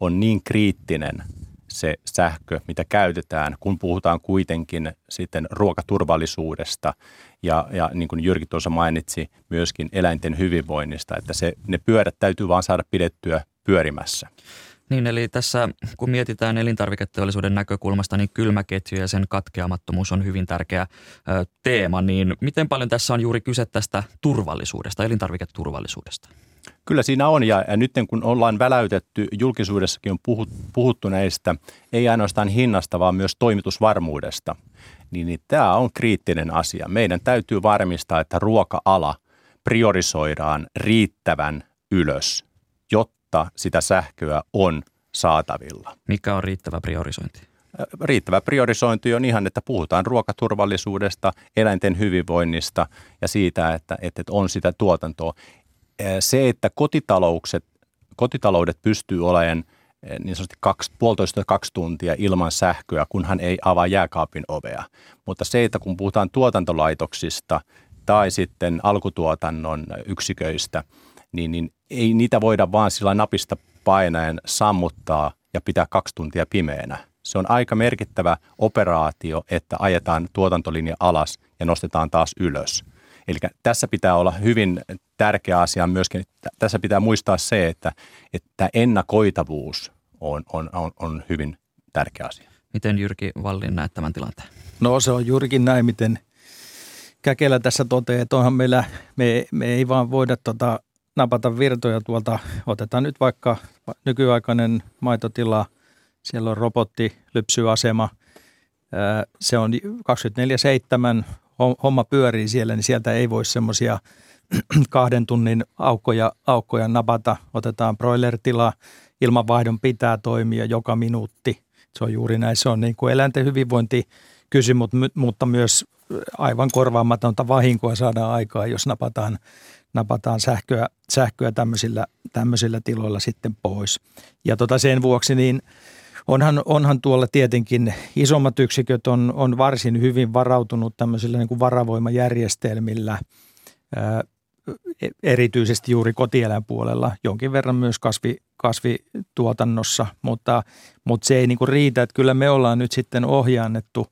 on niin kriittinen se sähkö, mitä käytetään, kun puhutaan kuitenkin sitten ruokaturvallisuudesta ja, ja niin kuin Jyrki tuossa mainitsi, myöskin eläinten hyvinvoinnista, että se, ne pyörät täytyy vaan saada pidettyä pyörimässä. Niin, eli tässä kun mietitään elintarviketeollisuuden näkökulmasta, niin kylmäketju ja sen katkeamattomuus on hyvin tärkeä ö, teema. Niin miten paljon tässä on juuri kyse tästä turvallisuudesta, elintarviketurvallisuudesta? Kyllä siinä on, ja, ja nyt kun ollaan väläytetty, julkisuudessakin on puhut, puhuttu näistä, ei ainoastaan hinnasta, vaan myös toimitusvarmuudesta, niin, niin tämä on kriittinen asia. Meidän täytyy varmistaa, että ruoka-ala priorisoidaan riittävän ylös, jotta sitä sähköä on saatavilla. Mikä on riittävä priorisointi? Riittävä priorisointi on ihan, että puhutaan ruokaturvallisuudesta, eläinten hyvinvoinnista ja siitä, että, että on sitä tuotantoa. Se, että kotitaloukset, kotitaloudet pystyy olemaan niin sanotusti kaksi, puolitoista kaksi tuntia ilman sähköä, kunhan ei avaa jääkaapin ovea. Mutta se, että kun puhutaan tuotantolaitoksista tai sitten alkutuotannon yksiköistä, Niin, niin ei niitä voida vaan sillä napista painaen sammuttaa ja pitää kaksi tuntia pimeänä. Se on aika merkittävä operaatio, että ajetaan tuotantolinja alas ja nostetaan taas ylös. Eli tässä pitää olla hyvin tärkeä asia myöskin. Tässä pitää muistaa se, että, että ennakoitavuus on, on, on hyvin tärkeä asia. Miten Jyrki Wallin näet tämän tilanteen? No se on juurikin näin, miten Käkelä tässä toteaa, että onhan meillä, me, me ei vaan voida tota, napata virtoja tuolta. Otetaan nyt vaikka nykyaikainen maitotila, siellä on robottilypsyasema, se on kaksikymmentäneljä seitsemän, homma pyörii siellä, niin sieltä ei voi semmoisia kahden tunnin aukkoja, aukkoja napata. Otetaan broilertila, ilmanvaihdon pitää toimia joka minuutti. Se on juuri näin, se on niin kuin eläinten hyvinvointi kysymys, mutta myös aivan korvaamatonta vahinkoa saadaan aikaa, jos napataan, napataan sähköä, sähköä tämmöisillä, tämmöisillä tiloilla sitten pois. Ja tota sen vuoksi niin onhan, onhan tuolla tietenkin isommat yksiköt on, on varsin hyvin varautunut tämmöisillä niin kuin varavoimajärjestelmillä, ää, erityisesti juuri kotieläinpuolella, jonkin verran myös kasvi, kasvituotannossa, mutta, mutta se ei niin kuin riitä, että kyllä me ollaan nyt sitten ohjaannettu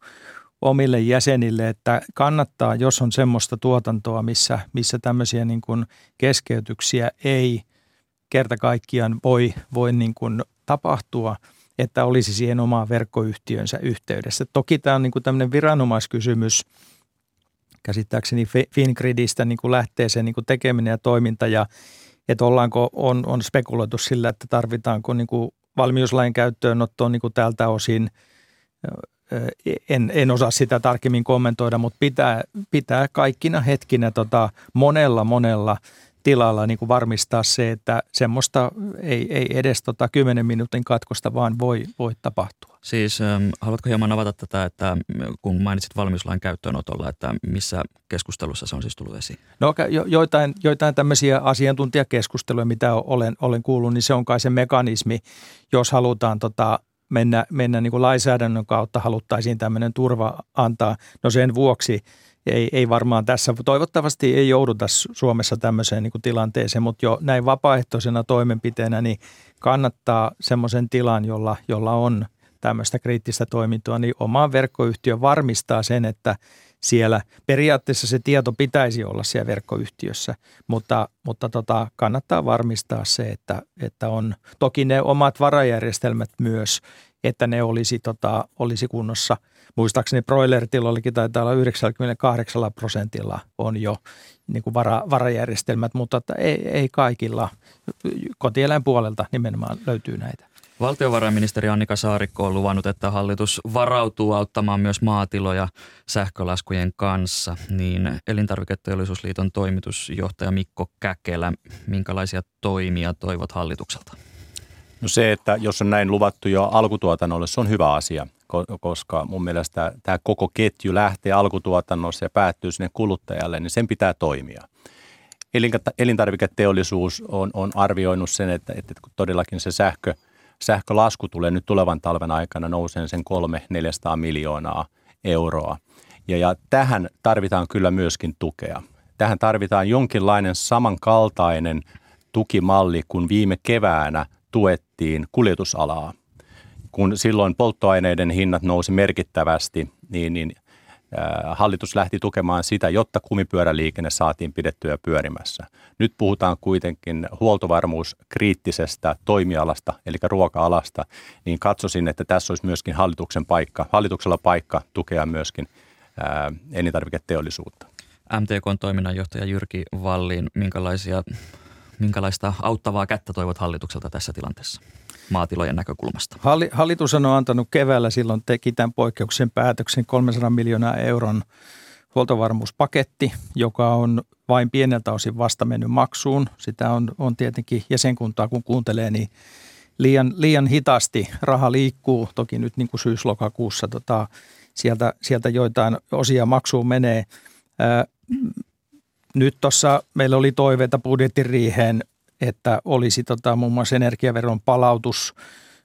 omille jäsenille, että kannattaa, jos on semmoista tuotantoa, missä, missä tämmöisiä niin kuin keskeytyksiä ei kerta kaikkiaan voi, voi niin kuin tapahtua, että olisi siihen omaan verkkoyhtiönsä yhteydessä. Toki tämä on niin kuin tämmöinen viranomaiskysymys, käsittääkseni Fingridistä niin kuin lähtee se niin kuin tekeminen ja toiminta, ja että ollaanko, on, on spekuloitu sillä, että tarvitaanko niin kuin valmiuslain käyttöönottoon niin kuin tältä osin. En, en osaa sitä tarkemmin kommentoida, mutta pitää, pitää kaikkina hetkinä tota, monella monella tilalla niin kuin varmistaa se, että semmoista ei, ei edes tota, kymmenen minuutin katkosta vaan voi, voi tapahtua. Siis ähm, haluatko hieman avata tätä, että kun mainitsit valmiuslain käyttöönotolla, että missä keskustelussa se on siis tullut esiin? No jo, joitain, joitain tämmöisiä asiantuntijakeskusteluja, mitä olen, olen kuullut, niin se on kai se mekanismi, jos halutaan tota, mennä, mennä niin kuin lainsäädännön kautta, haluttaisiin tämmöinen turva antaa. No sen vuoksi ei, ei varmaan tässä, toivottavasti ei jouduta Suomessa tämmöiseen niin kuin tilanteeseen, mutta jo näin vapaaehtoisena toimenpiteenä niin kannattaa semmoisen tilan, jolla, jolla on tämmöistä kriittistä toimintoa, niin omaan verkkoyhtiö varmistaa sen, että siellä periaatteessa se tieto pitäisi olla siellä verkkoyhtiössä, mutta, mutta tota, kannattaa varmistaa se, että, että on toki ne omat varajärjestelmät myös, että ne olisi, tota, olisi kunnossa. Muistaakseni broilertilollakin taitaa olla yhdeksänkymmentäkahdeksan prosentilla on jo niin kuin vara, varajärjestelmät, mutta että ei, ei kaikilla. Kotieläinpuolelta nimenomaan löytyy näitä. Valtiovarainministeri Annika Saarikko on luvannut, että hallitus varautuu auttamaan myös maatiloja sähkölaskujen kanssa. Niin Elintarviketeollisuusliiton toimitusjohtaja Mikko Käkelä, minkälaisia toimia toivot hallitukselta? No se, että jos on näin luvattu jo alkutuotannolle, se on hyvä asia, koska mun mielestä tämä koko ketju lähtee alkutuotannossa ja päättyy sinne kuluttajalle, niin sen pitää toimia. Elintarviketeollisuus on, on arvioinut sen, että, että todellakin se sähkö, Sähkölasku tulee nyt tulevan talven aikana nouseen sen kolme neljäsataa miljoonaa euroa. Ja, ja tähän tarvitaan kyllä myöskin tukea. Tähän tarvitaan jonkinlainen samankaltainen tukimalli, kun viime keväänä tuettiin kuljetusalaa. Kun silloin polttoaineiden hinnat nousi merkittävästi, niin, niin äh, hallitus lähti tukemaan sitä, jotta kumipyöräliikenne saatiin pidettyä pyörimässä. Nyt puhutaan kuitenkin huoltovarmuuskriittisestä toimialasta, eli ruoka-alasta, niin katsoisin, että tässä olisi myöskin hallituksen paikka, hallituksella paikka tukea myöskin ää, elintarviketeollisuutta. M T K:n toiminnanjohtaja Jyrki Wallin, minkälaisia, minkälaista auttavaa kättä toivot hallitukselta tässä tilanteessa maatilojen näkökulmasta? Hallitus on antanut keväällä, silloin teki tämän poikkeuksen päätöksen kolmesataa miljoonaa euron huoltovarmuuspaketti, joka on vain pieneltä osin vasta mennyt maksuun. Sitä on, on tietenkin jäsenkuntaa, kun kuuntelee, niin liian, liian hitaasti raha liikkuu. Toki nyt niin kuin syys-lokakuussa tota, sieltä, sieltä joitain osia maksuun menee. Ää, nyt tuossa meillä oli toiveita budjettiriiheen, että olisi tota, muun muassa energiaveron palautus,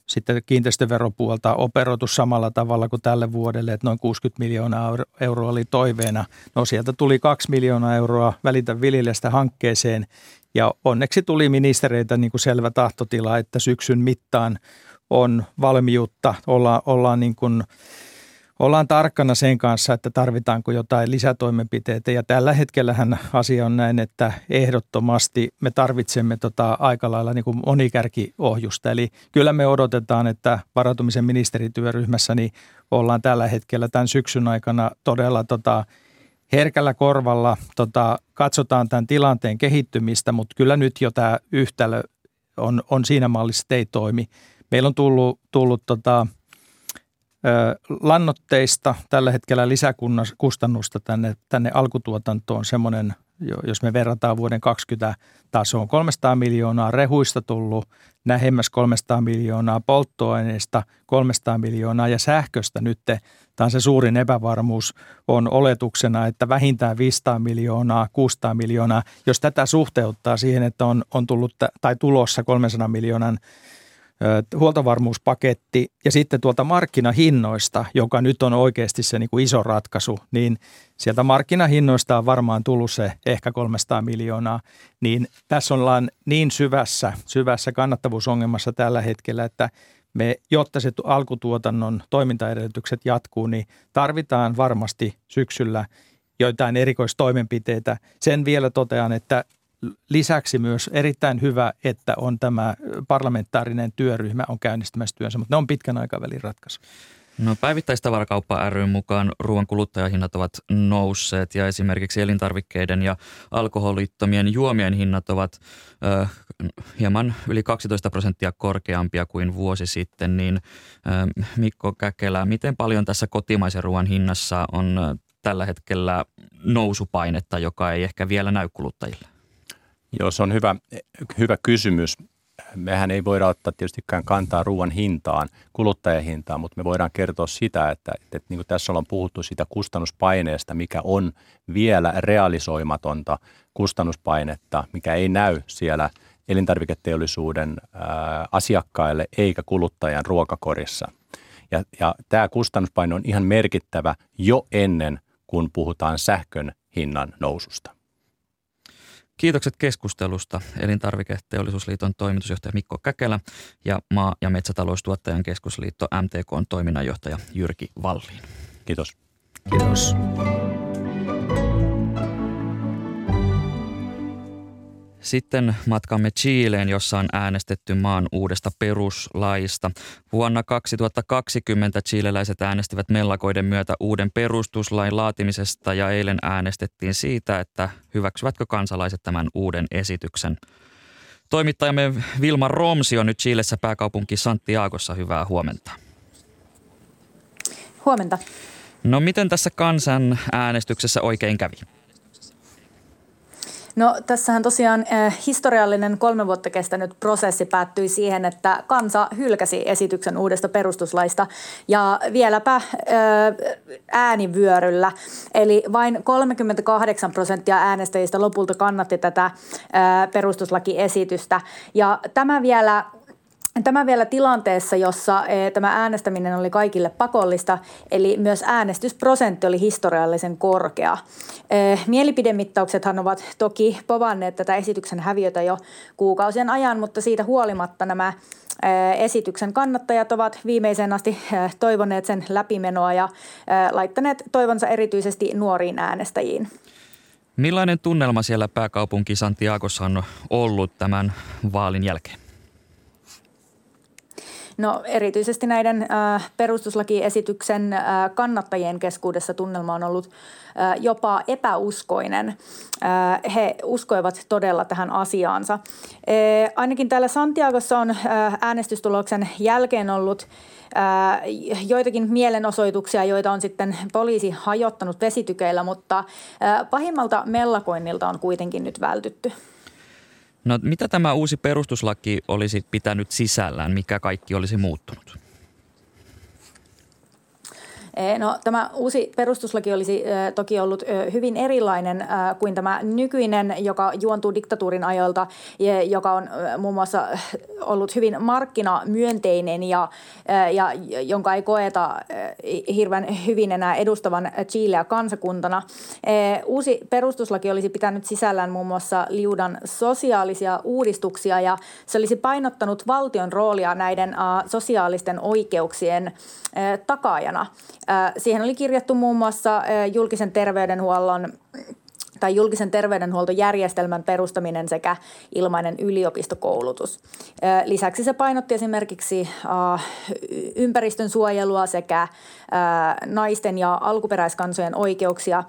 sitten kiinteistöveropuolta operoitu samalla tavalla kuin tälle vuodelle, että noin kuusikymmentä miljoonaa euroa oli toiveena. No sieltä tuli kaksi miljoonaa euroa Välitä viljelijästä hankkeeseen, ja onneksi tuli ministereitä niin kuin selvä tahtotila, että syksyn mittaan on valmiutta, olla, ollaan niin kuin ollaan tarkkana sen kanssa, että tarvitaanko jotain lisätoimenpiteitä, ja tällä hetkellähän asia on näin, että ehdottomasti me tarvitsemme tota aika lailla niin kuin monikärkiohjusta. Eli kyllä me odotetaan, että varautumisen ministerityöryhmässä niin ollaan tällä hetkellä tämän syksyn aikana todella tota herkällä korvalla, tota, katsotaan tämän tilanteen kehittymistä, mutta kyllä nyt jo tämä yhtälö on, on siinä mallissa, että ei toimi. Meillä on tullut, tullut tota, lannoitteista tällä hetkellä lisäkustannusta tänne, tänne alkutuotantoon semmoinen, jos me verrataan vuoden kaksikymmentä tasoon, kolmesataa miljoonaa, rehuista tullut lähemmäs kolmesataa miljoonaa, polttoaineista kolmesataa miljoonaa ja sähköstä nyt. Tämä on se suurin epävarmuus, on oletuksena, että vähintään viisisataa miljoonaa, kuusisataa miljoonaa, jos tätä suhteuttaa siihen, että on, on tullut tai tulossa kolmensadan miljoonan huoltovarmuuspaketti ja sitten tuolta markkinahinnoista, joka nyt on oikeasti se niin kuin iso ratkaisu, niin sieltä markkinahinnoista on varmaan tullut se ehkä kolmesataa miljoonaa, niin tässä ollaan niin syvässä, syvässä kannattavuusongelmassa tällä hetkellä, että me, jotta se alkutuotannon toimintaedellytykset jatkuu, niin tarvitaan varmasti syksyllä joitain erikoistoimenpiteitä. Sen vielä totean, että lisäksi myös erittäin hyvä, että on tämä parlamentaarinen työryhmä on käynnistämässä työnsä, mutta ne on pitkän aikavälin ratkaisu. No, Päivittäistavarakauppa ry:n mukaan ruoan kuluttajahinnat ovat nousseet ja esimerkiksi elintarvikkeiden ja alkoholittomien juomien hinnat ovat ö, hieman yli kaksitoista prosenttia korkeampia kuin vuosi sitten. Niin, ö, Mikko Käkelä, miten paljon tässä kotimaisen ruoan hinnassa on tällä hetkellä nousupainetta, joka ei ehkä vielä näy kuluttajille? Joo, se on hyvä, hyvä kysymys. Mehän ei voida ottaa tietystikään kantaa ruoan hintaan, kuluttajahintaan, mutta me voidaan kertoa sitä, että, että, että niin kuin tässä ollaan puhuttu siitä kustannuspaineesta, mikä on vielä realisoimatonta kustannuspainetta, mikä ei näy siellä elintarviketeollisuuden ää, asiakkaille eikä kuluttajan ruokakorissa. Ja, ja tämä kustannuspaine on ihan merkittävä jo ennen kuin puhutaan sähkön hinnan noususta. Kiitokset keskustelusta Elintarviketeollisuusliiton toimitusjohtaja Mikko Käkelä ja Maa- ja metsätaloustuottajan keskusliitto M T K:n toiminnanjohtaja Jyrki Wallin. Kiitos. Kiitos. Sitten matkamme Chileen, jossa on äänestetty maan uudesta peruslaista. Vuonna kaksituhattakaksikymmentä chileläiset äänestivät mellakoiden myötä uuden perustuslain laatimisesta ja eilen äänestettiin siitä, että hyväksyvätkö kansalaiset tämän uuden esityksen. Toimittajamme Vilma Romsi on nyt Chilessä pääkaupunki Santiagossa. Hyvää huomenta. Huomenta. No, miten tässä kansanäänestyksessä oikein kävi? No, tässähän tosiaan eh, historiallinen kolme vuotta kestänyt prosessi päättyi siihen, että kansa hylkäsi esityksen uudesta perustuslaista ja vieläpä eh, äänivyöryllä. Eli vain kolmekymmentäkahdeksan prosenttia äänestäjistä lopulta kannatti tätä eh, perustuslakiesitystä ja tämä vielä... Tämä vielä tilanteessa, jossa tämä äänestäminen oli kaikille pakollista, eli myös äänestysprosentti oli historiallisen korkea. Mielipidemittauksethan ovat toki povanneet tätä esityksen häviötä jo kuukausien ajan, mutta siitä huolimatta nämä esityksen kannattajat ovat viimeiseen asti toivoneet sen läpimenoa ja laittaneet toivonsa erityisesti nuoriin äänestäjiin. Millainen tunnelma siellä pääkaupunki Santiagossa on ollut tämän vaalin jälkeen? No, erityisesti näiden äh, perustuslakiesityksen äh, kannattajien keskuudessa tunnelma on ollut äh, jopa epäuskoinen. Äh, he uskoivat todella tähän asiaansa. Äh, ainakin täällä Santiagossa on äh, äänestystuloksen jälkeen ollut äh, joitakin mielenosoituksia, joita on sitten poliisi hajottanut vesitykeillä, mutta äh, pahimmalta mellakoinnilta on kuitenkin nyt vältytty. No, mitä tämä uusi perustuslaki olisi pitänyt sisällään? Mikä kaikki olisi muuttunut? No, tämä uusi perustuslaki olisi toki ollut hyvin erilainen kuin tämä nykyinen, joka juontuu diktatuurin ajoilta, joka on muun muassa ollut hyvin markkinamyönteinen ja, ja jonka ei koeta hirveän hyvin enää edustavan Chileä kansakuntana. Uusi perustuslaki olisi pitänyt sisällään muun muassa liudan sosiaalisia uudistuksia ja se olisi painottanut valtion roolia näiden sosiaalisten oikeuksien takaajana. Siihen oli kirjattu muun muassa julkisen terveydenhuollon tai julkisen terveydenhuoltojärjestelmän perustaminen sekä ilmainen yliopistokoulutus. Lisäksi se painotti esimerkiksi ympäristön suojelua sekä naisten ja alkuperäiskansojen oikeuksia.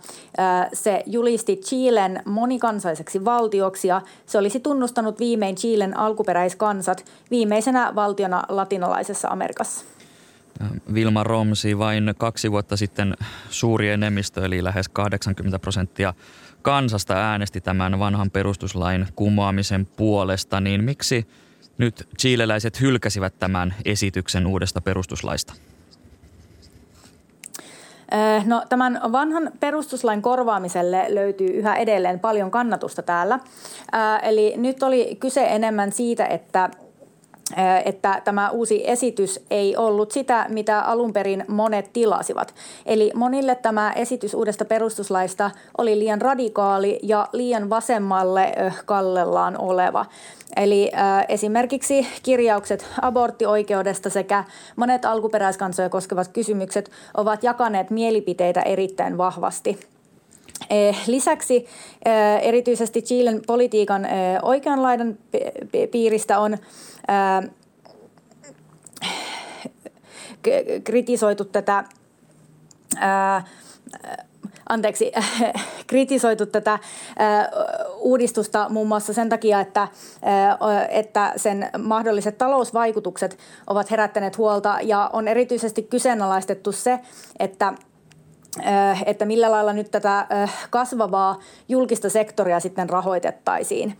Se julisti Chilen monikansaiseksi valtioksi ja se olisi tunnustanut viimein Chilen alkuperäiskansat viimeisenä valtiona latinalaisessa Amerikassa. Vilma Romsi vain kaksi vuotta sitten suuri enemmistö, eli lähes kahdeksankymmentä prosenttia kansasta äänesti tämän vanhan perustuslain kumoamisen puolesta, niin miksi nyt chileläiset hylkäsivät tämän esityksen uudesta perustuslaista? No, tämän vanhan perustuslain korvaamiselle löytyy yhä edelleen paljon kannatusta täällä. Eli nyt oli kyse enemmän siitä, että että tämä uusi esitys ei ollut sitä, mitä alun perin monet tilasivat. Eli monille tämä esitys uudesta perustuslaista oli liian radikaali ja liian vasemmalle kallellaan oleva. Eli äh, esimerkiksi kirjaukset aborttioikeudesta sekä monet alkuperäiskansoja koskevat kysymykset ovat jakaneet mielipiteitä erittäin vahvasti. Lisäksi erityisesti Chilen politiikan oikean laidan piiristä on kritisoitu tätä Anteeksi, kritisoitu tätä uudistusta muun muassa sen takia, että, että sen mahdolliset talousvaikutukset ovat herättäneet huolta ja on erityisesti kyseenalaistettu se, että että millä lailla nyt tätä kasvavaa julkista sektoria sitten rahoitettaisiin.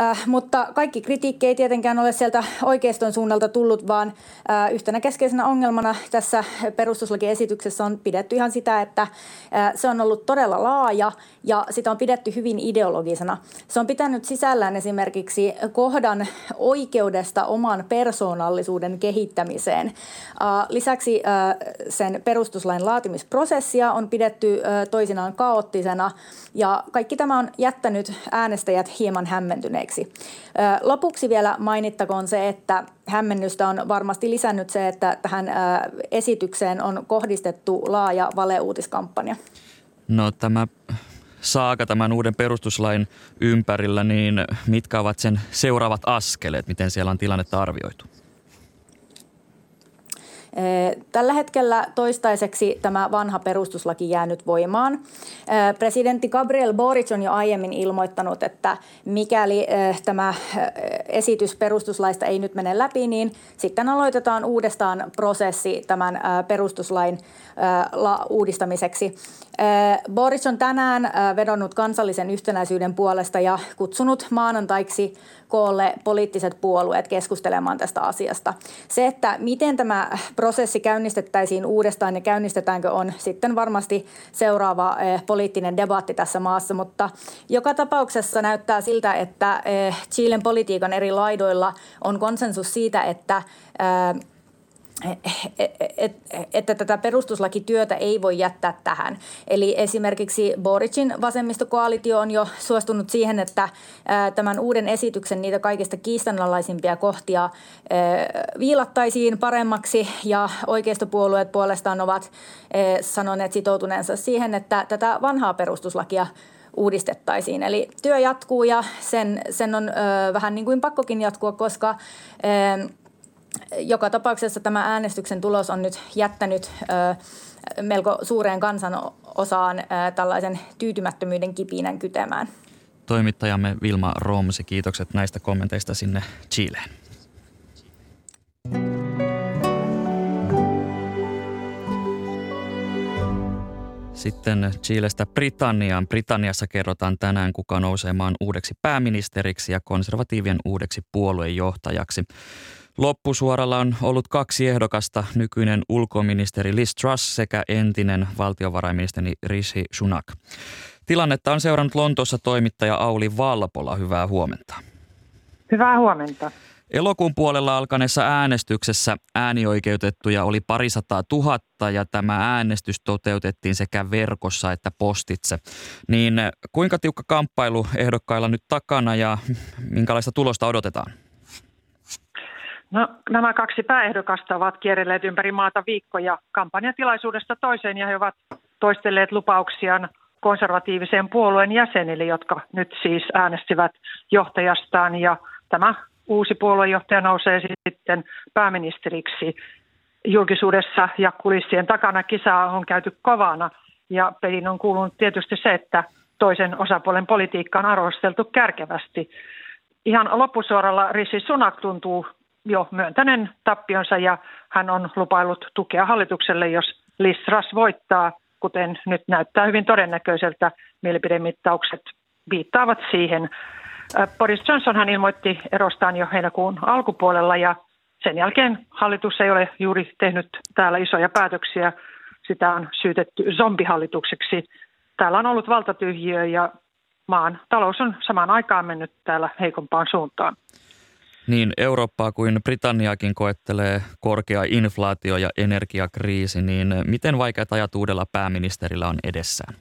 Äh, mutta kaikki kritiikki ei tietenkään ole sieltä oikeiston suunnalta tullut, vaan äh, yhtenä keskeisenä ongelmana tässä perustuslakiesityksessä on pidetty ihan sitä, että äh, se on ollut todella laaja ja sitä on pidetty hyvin ideologisena. Se on pitänyt sisällään esimerkiksi kohdan oikeudesta oman persoonallisuuden kehittämiseen. Äh, lisäksi äh, sen perustuslain laatimisprosessia on pidetty äh, toisinaan kaoottisena ja kaikki tämä on jättänyt äänestäjät hieman hämmentyneet. Lopuksi vielä mainittakoon se, että hämmennystä on varmasti lisännyt se, että tähän esitykseen on kohdistettu laaja valeuutiskampanja. No, tämä saaga tämän uuden perustuslain ympärillä, niin mitkä ovat sen seuraavat askeleet, miten siellä on tilannetta arvioitu? Tällä hetkellä toistaiseksi tämä vanha perustuslaki jää nyt voimaan. Presidentti Gabriel Boric on jo aiemmin ilmoittanut, että mikäli tämä esitys perustuslaista ei nyt mene läpi, niin sitten aloitetaan uudestaan prosessi tämän perustuslain uudistamiseksi. Boric on tänään vedonnut kansallisen yhtenäisyyden puolesta ja kutsunut maanantaiksi koolle poliittiset puolueet keskustelemaan tästä asiasta. Se, että miten tämä prosessi käynnistettäisiin uudestaan ja käynnistetäänkö, on sitten varmasti seuraava poliittinen debatti tässä maassa, mutta joka tapauksessa näyttää siltä, että Chilen politiikan eri laidoilla on konsensus siitä, että että tätä perustuslakityötä ei voi jättää tähän. Eli esimerkiksi Boricin vasemmistokoalitio on jo suostunut siihen, että tämän uuden esityksen niitä kaikista kiistanalaisimpia kohtia viilattaisiin paremmaksi ja oikeistopuolueet puolestaan ovat sanoneet sitoutuneensa siihen, että tätä vanhaa perustuslakia uudistettaisiin. Eli työ jatkuu ja sen, sen on vähän niin kuin pakkokin jatkua, koska joka tapauksessa tämä äänestyksen tulos on nyt jättänyt ö, melko suureen kansanosaan ö, tällaisen tyytymättömyyden kipinän kytemään. Toimittajamme Vilma Romsi, kiitokset näistä kommenteista sinne Chileen. Sitten Chilestä Britanniaan. Britanniassa kerrotaan tänään, kuka nousee maan uudeksi pääministeriksi ja konservatiivien uudeksi puoluejohtajaksi. Loppusuoralla on ollut kaksi ehdokasta, nykyinen ulkoministeri Liz Truss sekä entinen valtiovarainministeri Rishi Sunak. Tilannetta on seurannut Lontoossa toimittaja Auli Valpola. Hyvää huomenta. Hyvää huomenta. Elokuun puolella alkaneessa äänestyksessä äänioikeutettuja oli parisataa tuhatta ja tämä äänestys toteutettiin sekä verkossa että postitse. Niin kuinka tiukka kamppailu ehdokkailla nyt takana ja minkälaista tulosta odotetaan? No, nämä kaksi pääehdokasta ovat kierrelleet ympäri maata viikkoja kampanjatilaisuudesta toiseen ja he ovat toistelleet lupauksiaan konservatiivisen puolueen jäsenille, jotka nyt siis äänestivät johtajastaan ja tämä uusi puoluejohtaja nousee sitten pääministeriksi. Julkisuudessa ja kulissien takana kisaa on käyty kovana ja pelin on kuulunut tietysti se, että toisen osapuolen politiikka on arvosteltu kärkevästi. Ihan loppusuoralla Rishi Sunak tuntuu jo myöntäneen tappionsa ja hän on lupaillut tukea hallitukselle, jos Liz Truss voittaa, kuten nyt näyttää hyvin todennäköiseltä. Mielipidemittaukset viittaavat siihen. Boris Johnson hän ilmoitti erostaan jo heinäkuun alkupuolella ja sen jälkeen hallitus ei ole juuri tehnyt täällä isoja päätöksiä. Sitä on syytetty zombihallitukseksi. Täällä on ollut valtatyhjiö ja maan talous on samaan aikaan mennyt täällä heikompaan suuntaan. Niin Eurooppaa kuin Britanniakin koettelee korkea inflaatio ja energiakriisi, niin miten vaikeat ajat uudella pääministerillä on edessään?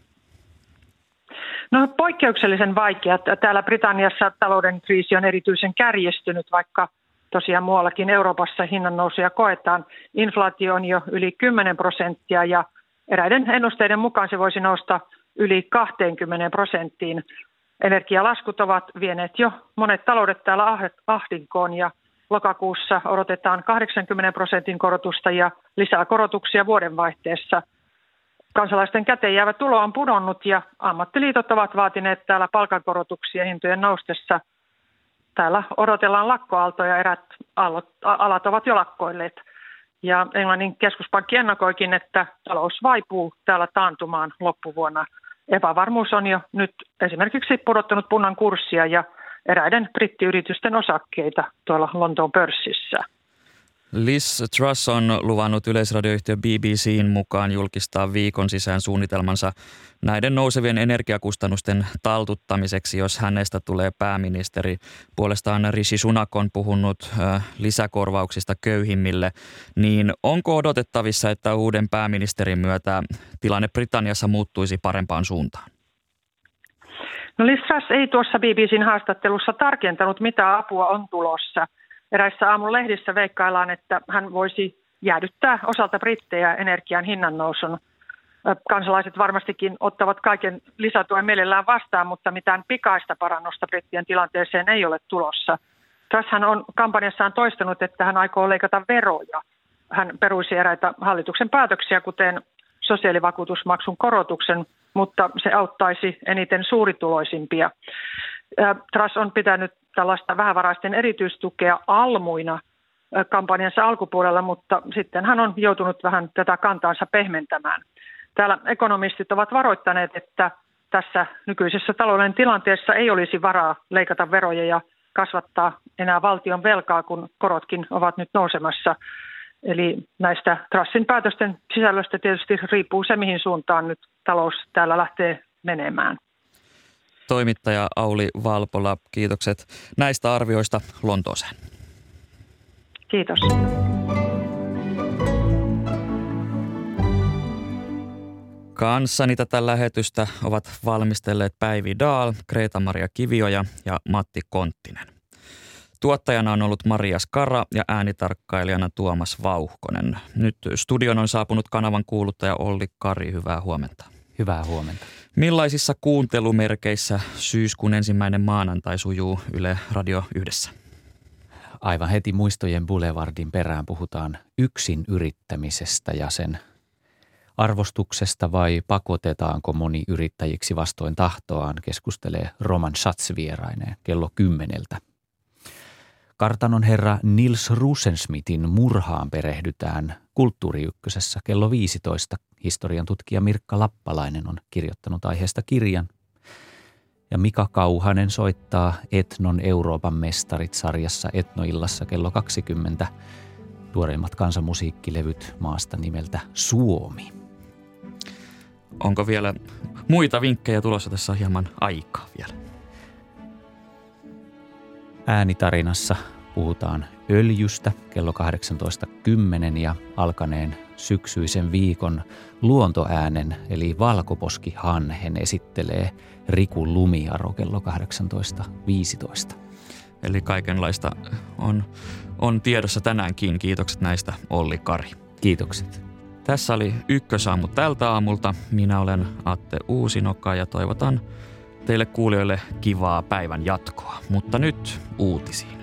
No poikkeuksellisen vaikeat. Täällä Britanniassa talouden kriisi on erityisen kärjistynyt, vaikka tosiaan muuallakin Euroopassa hinnannousuja koetaan. Inflaatio on jo yli kymmenen prosenttia ja eräiden ennusteiden mukaan se voisi nousta yli kaksikymmentä prosenttiin. Energialaskut ovat vieneet jo monet taloudet täällä ahdinkoon ja lokakuussa odotetaan kahdeksankymmentä prosentin korotusta ja lisää korotuksia vuodenvaihteessa. Kansalaisten käteen jäävä tulo on pudonnut ja ammattiliitot ovat vaatineet täällä palkankorotuksia hintojen noustessa. Täällä odotellaan lakkoaaltoja, erät alat ovat jo lakkoilleet. Ja Englannin keskuspankki ennakoikin, että talous vaipuu täällä taantumaan loppuvuonna. Epävarmuus on jo nyt esimerkiksi pudottanut punnan kurssia ja eräiden brittiyritysten osakkeita tuolla Lontoon pörssissä. Liz Truss on luvannut yleisradioyhtiö B B C:n mukaan julkistaa viikon sisään suunnitelmansa näiden nousevien energiakustannusten taltuttamiseksi, jos hänestä tulee pääministeri. Puolestaan Rishi Sunak on puhunut lisäkorvauksista köyhimmille. Niin onko odotettavissa, että uuden pääministerin myötä tilanne Britanniassa muuttuisi parempaan suuntaan? No Liz Truss ei tuossa B B C:n haastattelussa tarkentanut, mitä apua on tulossa. Eräissä aamun lehdissä veikkaillaan, että hän voisi jäädyttää osalta brittejä energian hinnannousun. Kansalaiset varmastikin ottavat kaiken lisätuen mielellään vastaan, mutta mitään pikaista parannusta brittien tilanteeseen ei ole tulossa. Tässähän on kampanjassaan toistanut, että hän aikoo leikata veroja. Hän peruisi eräitä hallituksen päätöksiä, kuten sosiaalivakuutusmaksun korotuksen, mutta se auttaisi eniten suurituloisimpia. Truss on pitänyt tällaista vähävaraisten erityistukea almuina kampanjansa alkupuolella, mutta sitten hän on joutunut vähän tätä kantaansa pehmentämään. Täällä ekonomistit ovat varoittaneet, että tässä nykyisessä talouden tilanteessa ei olisi varaa leikata veroja ja kasvattaa enää valtion velkaa, kun korotkin ovat nyt nousemassa. Eli näistä Trussin päätösten sisällöstä tietysti riippuu se, mihin suuntaan nyt talous täällä lähtee menemään. Toimittaja Auli Valpola, kiitokset näistä arvioista Lontooseen. Kiitos. Kanssani tätä lähetystä ovat valmistelleet Päivi Dahl, Kreeta-Maria Kivioja ja Matti Konttinen. Tuottajana on ollut Maria Skara ja äänitarkkailijana Tuomas Vauhkonen. Nyt studion on saapunut kanavan kuuluttaja Olli Kari. Hyvää huomenta. Hyvää huomenta. Millaisissa kuuntelumerkeissä syyskuun ensimmäinen maanantai sujuu Yle Radio yhdessä? Aivan heti muistojen boulevardin perään puhutaan yksin yrittämisestä ja sen arvostuksesta vai pakotetaanko moni yrittäjiksi vastoin tahtoaan, keskustelee Roman Schatz vieraineen kello kymmeneltä. Kartanon herra Nils Rosensmithin murhaan perehdytään Kulttuuriykkösessä kello viisitoista. Historian tutkija Mirkka Lappalainen on kirjoittanut aiheesta kirjan. Ja Mika Kauhanen soittaa Etnon Euroopan mestarit-sarjassa Etnoillassa kello kaksikymmentä. Tuoreimmat kansanmusiikkilevyt maasta nimeltä Suomi. Onko vielä muita vinkkejä tulossa? Tässä on hieman aikaa vielä. Äänitarinassa puhutaan öljystä kello kahdeksantoista kymmenen ja alkaneen syksyisen viikon luontoäänen eli valkoposkihanhen esittelee Riku Lumiaro kello kahdeksantoista viisitoista. Eli kaikenlaista on, on tiedossa tänäänkin. Kiitokset näistä, Olli Kari. Kiitokset. Tässä oli Ykkösaamu tältä aamulta. Minä olen Atte Uusinoka ja toivotan teille kuulijoille kivaa päivän jatkoa, mutta nyt uutisiin.